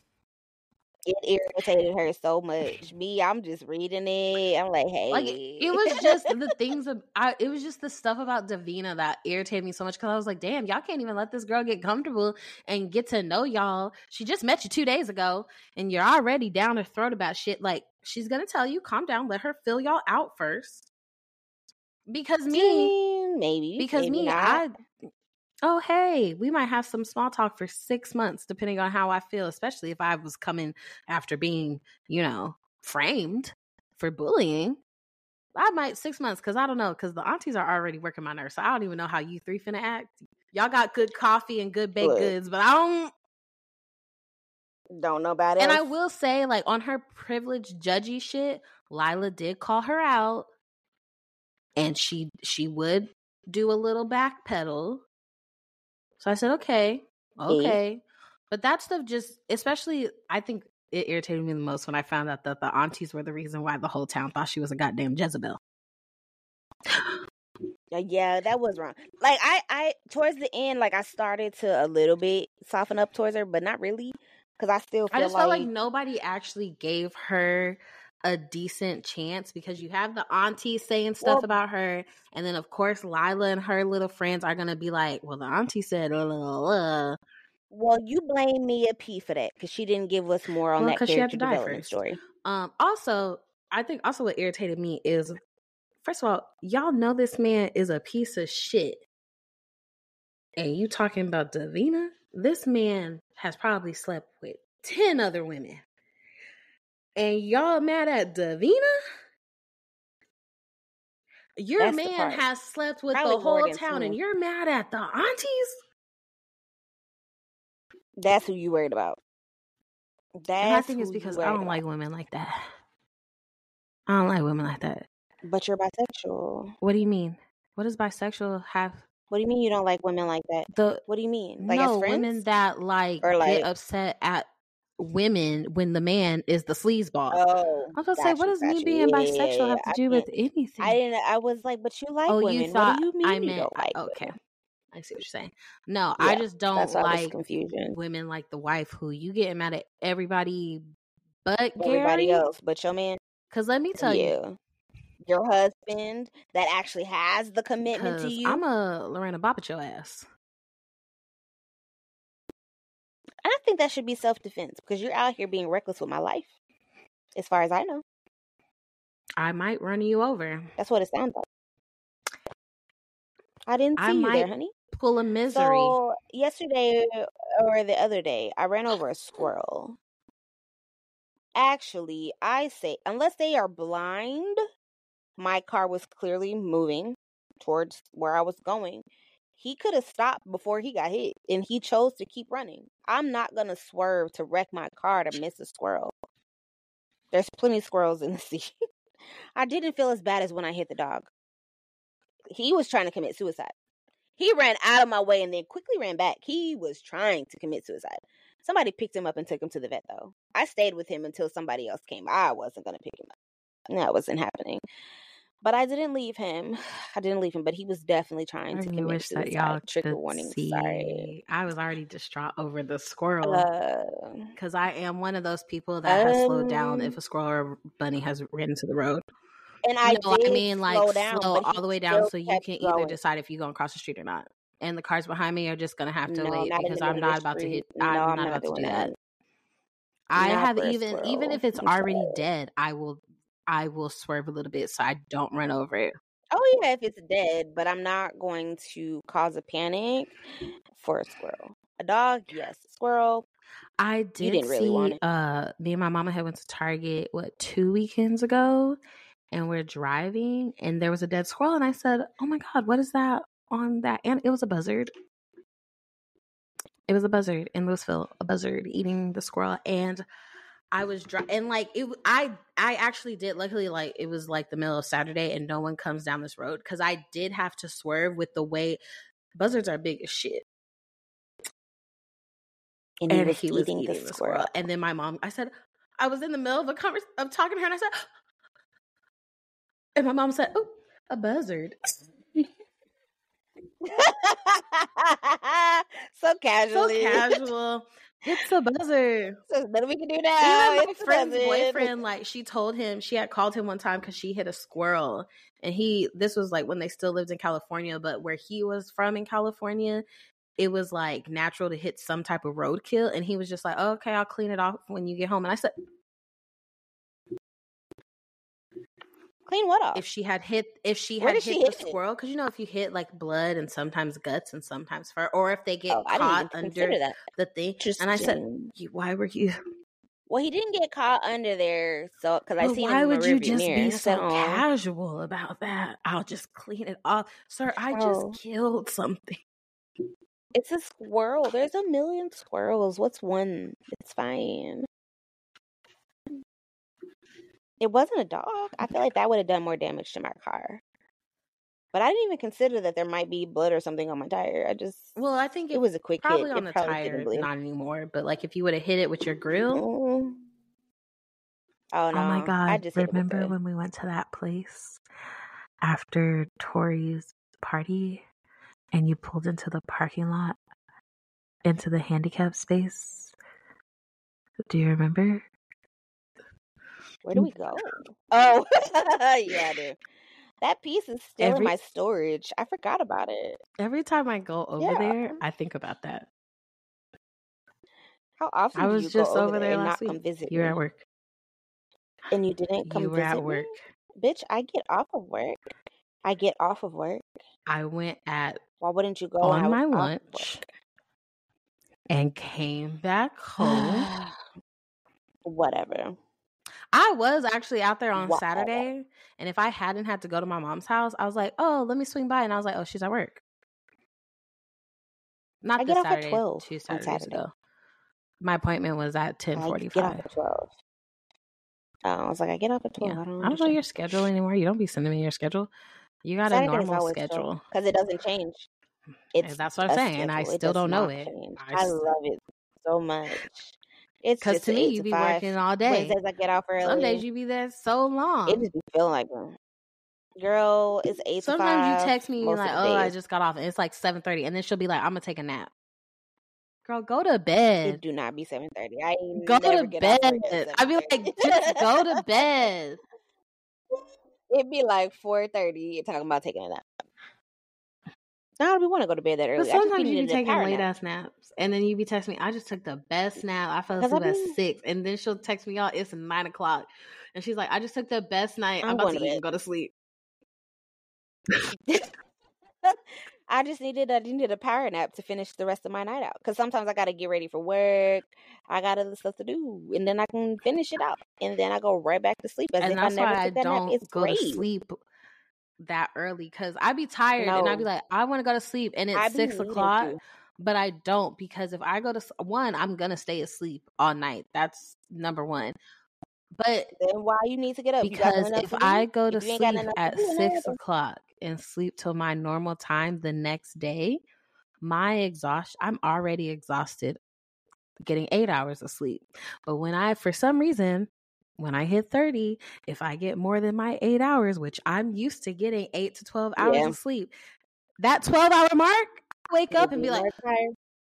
It irritated her so much. Me, I'm just reading it. I'm like, hey, like, it was just the things. Of, I, it was just the stuff about Davina that irritated me so much, because I was like, damn, y'all can't even let this girl get comfortable and get to know y'all. She just met you two days ago, and you're already down her throat about shit. Like, she's gonna tell you, calm down, let her fill y'all out first. Because me, maybe because maybe me, not. I. Oh, hey, we might have some small talk for six months, depending on how I feel, especially if I was coming after being, you know, framed for bullying. I might six months because I don't know, because the aunties are already working my nerves. So I don't even know how you three finna act. Y'all got good coffee and good baked Look, goods, but I don't. Don't know about it. And I will say, like, on her privileged judgy shit, Lila did call her out, and she she would do a little backpedal. So I said, okay, okay. Yeah. But that stuff just, especially, I think it irritated me the most when I found out that the aunties were the reason why the whole town thought she was a goddamn Jezebel. Yeah, that was wrong. Like, I, I towards the end, like, I started to a little bit soften up towards her, but not really, because I still feel I just like... felt like nobody actually gave her a decent chance, because you have the aunties saying stuff well, about her, and then of course Lila and her little friends are gonna be like, well, the auntie said uh, uh. Well, you blame Mia P for that, because she didn't give us more on well, that character development story. Um also, I think also what irritated me is, first of all, y'all know this man is a piece of shit, and you talking about Davina? This man has probably slept with ten other women. And y'all mad at Davina? Your That's man has slept with Probably the whole town, and you're mad at the aunties? That's who you worried about. That's and I think it's because I don't about. like women like that. I don't like women like that. But you're bisexual. What do you mean? What does bisexual have? What do you mean you don't like women like that? The What do you mean? Like no, as friends? Women that like, or like get upset at women when the man is the sleazeball. Oh, I was gonna say, you, what does me you. being yeah, bisexual yeah, have to I do with anything? I didn't. I was like, but you like oh, women. You thought what do you mean I meant? You don't like okay, women? I see what you're saying. No, yeah, I just don't like women like the wife who you getting mad at everybody, but everybody Gary? else, but your man. Because let me tell yeah. you, your husband that actually has the commitment to you. I'm a Lorena Bop at your ass. I think that should be self-defense, because you're out here being reckless with my life. As far as I know, I might run you over. That's what it sounds like. I didn't see I you might there, honey. Pull a misery. So yesterday or the other day, I ran over a squirrel. Actually, I say unless they are blind, my car was clearly moving towards where I was going. He could have stopped before he got hit, and he chose to keep running. I'm not going to swerve to wreck my car to miss a squirrel. There's plenty of squirrels in the sea. I didn't feel as bad as when I hit the dog. He was trying to commit suicide. He ran out of my way and then quickly ran back. He was trying to commit suicide. Somebody picked him up and took him to the vet, though. I stayed with him until somebody else came. I wasn't going to pick him up. That wasn't happening. But I didn't leave him. I didn't leave him, but he was definitely trying to I commit wish suicide. That y'all Trigger warning. See. Sorry. I was already distraught over the squirrel. Because uh, I am one of those people that um, has slowed down if a squirrel or bunny has ran into the road. And I, you know, did I mean, like, slow down, slow all the way down so you can going. either decide if you're going to cross the street or not. And the cars behind me are just going to have to no, wait because I'm not about to hit. No, I'm, I'm not, not about to do that. that. I not have even, even if it's I'm already sorry. dead, I will. I will swerve a little bit so I don't run over it. Oh, yeah, if it's dead, but I'm not going to cause a panic for a squirrel. A dog, yes. A squirrel, I did you didn't see, really want it. Uh, me and my mama had went to Target, what, two weekends ago? And we're driving, and there was a dead squirrel, and I said, oh, my God, what is that on that? And it was a buzzard. It was a buzzard in Louisville, a buzzard eating the squirrel, and I was dry and like it. I I actually did. Luckily, like it was like the middle of Saturday, and no one comes down this road because I did have to swerve with the way buzzards are big as shit. And, and he was, he was eating, eating the, the squirrel. squirrel. And then my mom, I said, I was in the middle of a convers of talking to her, and I said, and my mom said, "Oh, a buzzard." so casually, so casual. It's a buzzard. So nothing we can do now. Even my it's friend's a boyfriend, like she told him, she had called him one time because she hit a squirrel, and he. This was like when they still lived in California, but where he was from in California, it was like natural to hit some type of roadkill, and he was just like, oh, "Okay, I'll clean it off when you get home." And I said, "Clean what off?" If she had hit, if she had hit she the hit squirrel, because you know, if you hit like blood and sometimes guts and sometimes fur, or if they get oh, caught under that. the thing. And I said, "Why were you?" Well, he didn't get caught under there, so because I well, seen. Why him would you just mirror, be so, so casual about that? I'll just clean it off, sir. I oh. just killed something. It's a squirrel. There's a million squirrels. What's one? It's fine. It wasn't a dog. I feel like that would have done more damage to my car. But I didn't even consider that there might be blood or something on my tire. I just... Well, I think it, it was a quick probably hit. Probably on it the probably tire, not anymore. But, like, if you would have hit it with your grill... Oh, no. Oh, my God. I just remember when we went to that place after Tori's party and you pulled into the parking lot, into the handicap space? Do you remember? Where do we go? Oh, yeah, dude. That piece is still every, in my storage. I forgot about it. Every time I go over yeah. there, I think about that. How often I do was you just go over there, there last and not week. Come visit? You were me? At work, and you didn't come. You were visit at work, me? Bitch. I get off of work. I get off of work. I went at. Why wouldn't you go on my lunch? And came back home. Whatever. I was actually out there on wow. Saturday, and if I hadn't had to go to my mom's house, I was like, oh, let me swing by. And I was like, oh, she's at work. Not I this get off Saturday, at twelve two Saturdays on Saturday. Ago. My appointment was at ten forty-five. I get off at twelve. Oh, I was like, I get off at twelve. Yeah. I, don't I don't know your schedule anymore. You don't be sending me your schedule. You got Saturday a normal schedule. Because it doesn't change. It's and that's what I'm saying, schedule. And I still don't know it. I, I love it so much. Because to me, you be five. Working all day. Wednesdays I get off early. Some days you be there so long. It just be feeling like, girl, it's eight. Sometimes to five, you text me and you're like, oh, I just got off. And it's like seven thirty. And then she'll be like, I'm going to take a nap. Girl, go to bed. It do not be seven thirty. I Go to bed. I be like, just go to bed. It be like four thirty talking about taking a nap. Now I don't want to go to bed that early. But sometimes you be taking late nap. ass naps, and then you be texting me. I just took the best nap. I fell asleep I mean, at six, and then she'll text me, y'all. It's nine o'clock, and she's like, "I just took the best night. I'm, I'm about to eat and go to sleep." I just needed I needed a power nap to finish the rest of my night out because sometimes I got to get ready for work. I got other stuff to do, and then I can finish it out, and then I go right back to sleep. As and if that's I never why took I that don't nap. It's go great. To sleep. That early because I'd be tired no. and I'd be like, I want to go to sleep and it's six o'clock. but I don't, because if I go to one, I'm going to stay asleep all night. That's number one. But then why you need to get up? Because if I go to sleep at six o'clock and sleep till my normal time the next day, my exhaustion, I'm already exhausted getting eight hours of sleep. But when I, for some reason, when I hit thirty, if I get more than my eight hours, which I'm used to getting eight to twelve hours yeah. of sleep, that twelve hour mark, I wake up and be like,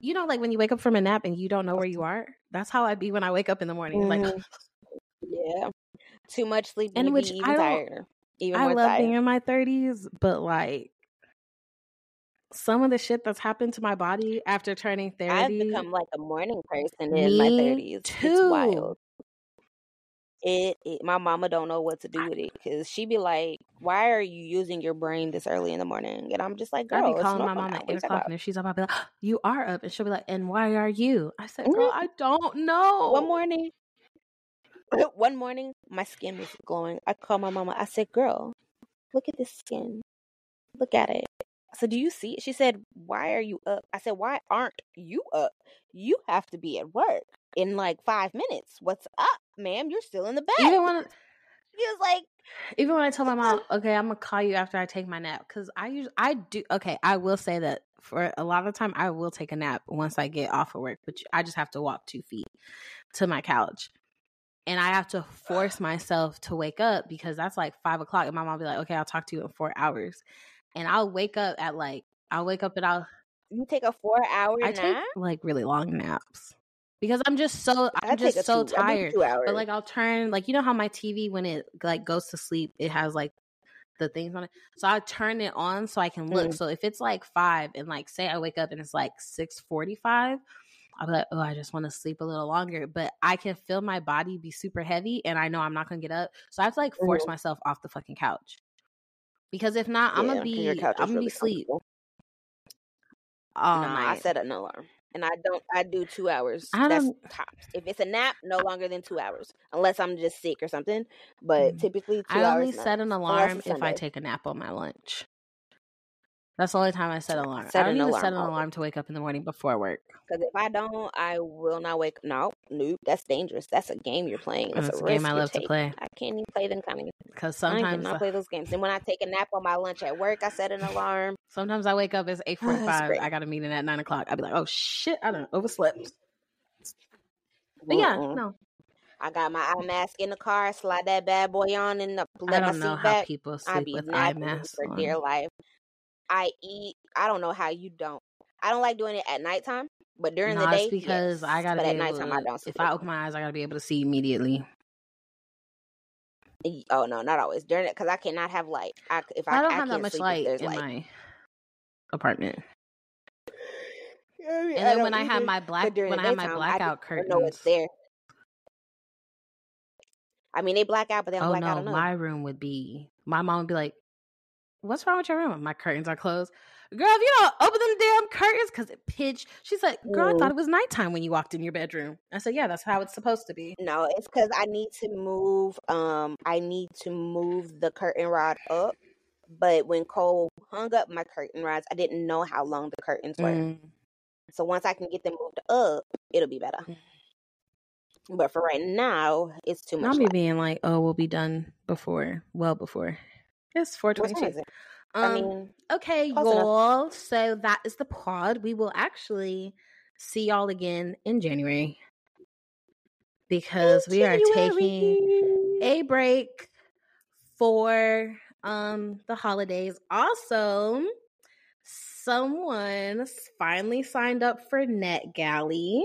you know, like when you wake up from a nap and you don't know where you are. That's how I be when I wake up in the morning. Mm-hmm. Like, yeah, too much sleep, and which even I tired, even I more love tired. Being in my thirties, but like some of the shit that's happened to my body after turning thirty, I've become like a morning person in my thirties. Too. It's wild. It, it my mama don't know what to do with it, because she be like, "Why are you using your brain this early in the morning?" And I'm just like, "Girl, I be calling my mom at eight o'clock, and if she's up, I'll be like, oh, "You are up," and she'll be like, "And why are you?" I said, "Girl, mm-hmm. I don't know." One morning. One morning, my skin was glowing. I called my mama. I said, "Girl, look at this skin. Look at it." I said, "Do you see it?" She said, "Why are you up?" I said, "Why aren't you up? You have to be at work in like five minutes. What's up, ma'am? You're still in the bed." Even when she was like, even when I told my mom, "Okay, I'm gonna call you after I take my nap," because I usually I do. Okay, I will say that for a lot of time, I will take a nap once I get off of work, but I just have to walk two feet to my couch. And I have to force myself to wake up, because that's like five o'clock. And my mom will be like, "Okay, I'll talk to you in four hours. And I'll wake up at like, I'll wake up and I'll. You take a four hour I nap? I take like really long naps, because I'm just so, I'm I just so two, tired. Two hours. But like I'll turn, like, you know how my T V, when it like goes to sleep, it has like the things on it. So I turn it on so I can look. Mm. So if it's like five and like, say I wake up and it's like six forty-five, I'll be like, "Oh, I just want to sleep a little longer," but I can feel my body be super heavy and I know I'm not going to get up. So I have to like force mm-hmm. myself off the fucking couch, because if not, I'm yeah, going to be, I'm going to be sleep. Um, no, I set an alarm and I don't, I do two hours. I That's tops. If it's a nap, no longer than two hours, unless I'm just sick or something. But mm-hmm. typically two I hours. I only set an alarm if I take a nap on my lunch. That's the only time I set an alarm. Set I don't need alarm. to set an alarm to wake up in the morning before work. Because if I don't, I will not wake up. No, nope. That's dangerous. That's a game you're playing. It's, it's a, a game I love to play. I can't even play them kind of games. Because sometimes I cannot uh, play those games. And when I take a nap on my lunch at work, I set an alarm. Sometimes I wake up, it's eight forty-five. I got a meeting at nine o'clock. I'll be like, "Oh, shit, I done overslept." But yeah, mm-mm. no. I got my eye mask in the car. Slide that bad boy on and let my seat back. I don't know how back. people sleep with eye masks for on. dear life. I eat. I don't know how you don't. I don't like doing it at nighttime, but during no, the day, it's because yes. I gotta. But be at nighttime, to, I don't. Sleep. If I open my eyes, I gotta be able to see immediately. Oh no, not always during it, because I cannot have light. I, if I, I don't I have that much light in light. my apartment. And then when I have my black, when I have my blackout curtains, I know it's there. I mean, they black out, but they don't oh, black no, out enough. My room would be. My mom would be like, "What's wrong with your room?" "My curtains are closed." "Girl, if you don't open them damn curtains, because it pitch." She's like, "Girl, mm. I thought it was nighttime when you walked in your bedroom." I said, "Yeah, that's how it's supposed to be." No, it's because I need to move. Um, I need to move the curtain rod up. But when Cole hung up my curtain rods, I didn't know how long the curtains were. Mm. So once I can get them moved up, it'll be better. But for right now, it's too much. I'll be light. being like, "Oh, we'll be done before, well before." It's four twenty-two. It? Um, I mean, okay, y'all. Enough. So that is the pod. We will actually see y'all again in January, because in we January. are taking a break for um the holidays. Also, someone finally signed up for NetGalley.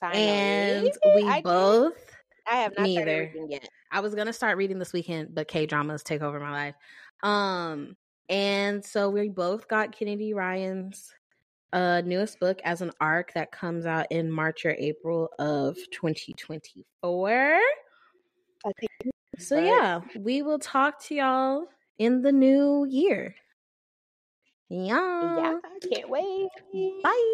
Finally. And we I both. Did. I have not started reading yet. I was going to start reading this weekend, but K-dramas take over my life. Um, and so we both got Kennedy Ryan's uh, newest book as an arc that comes out in March or April of twenty twenty-four. Okay. So yeah, we will talk to y'all in the new year. Yeah. Yeah, I can't wait. Bye.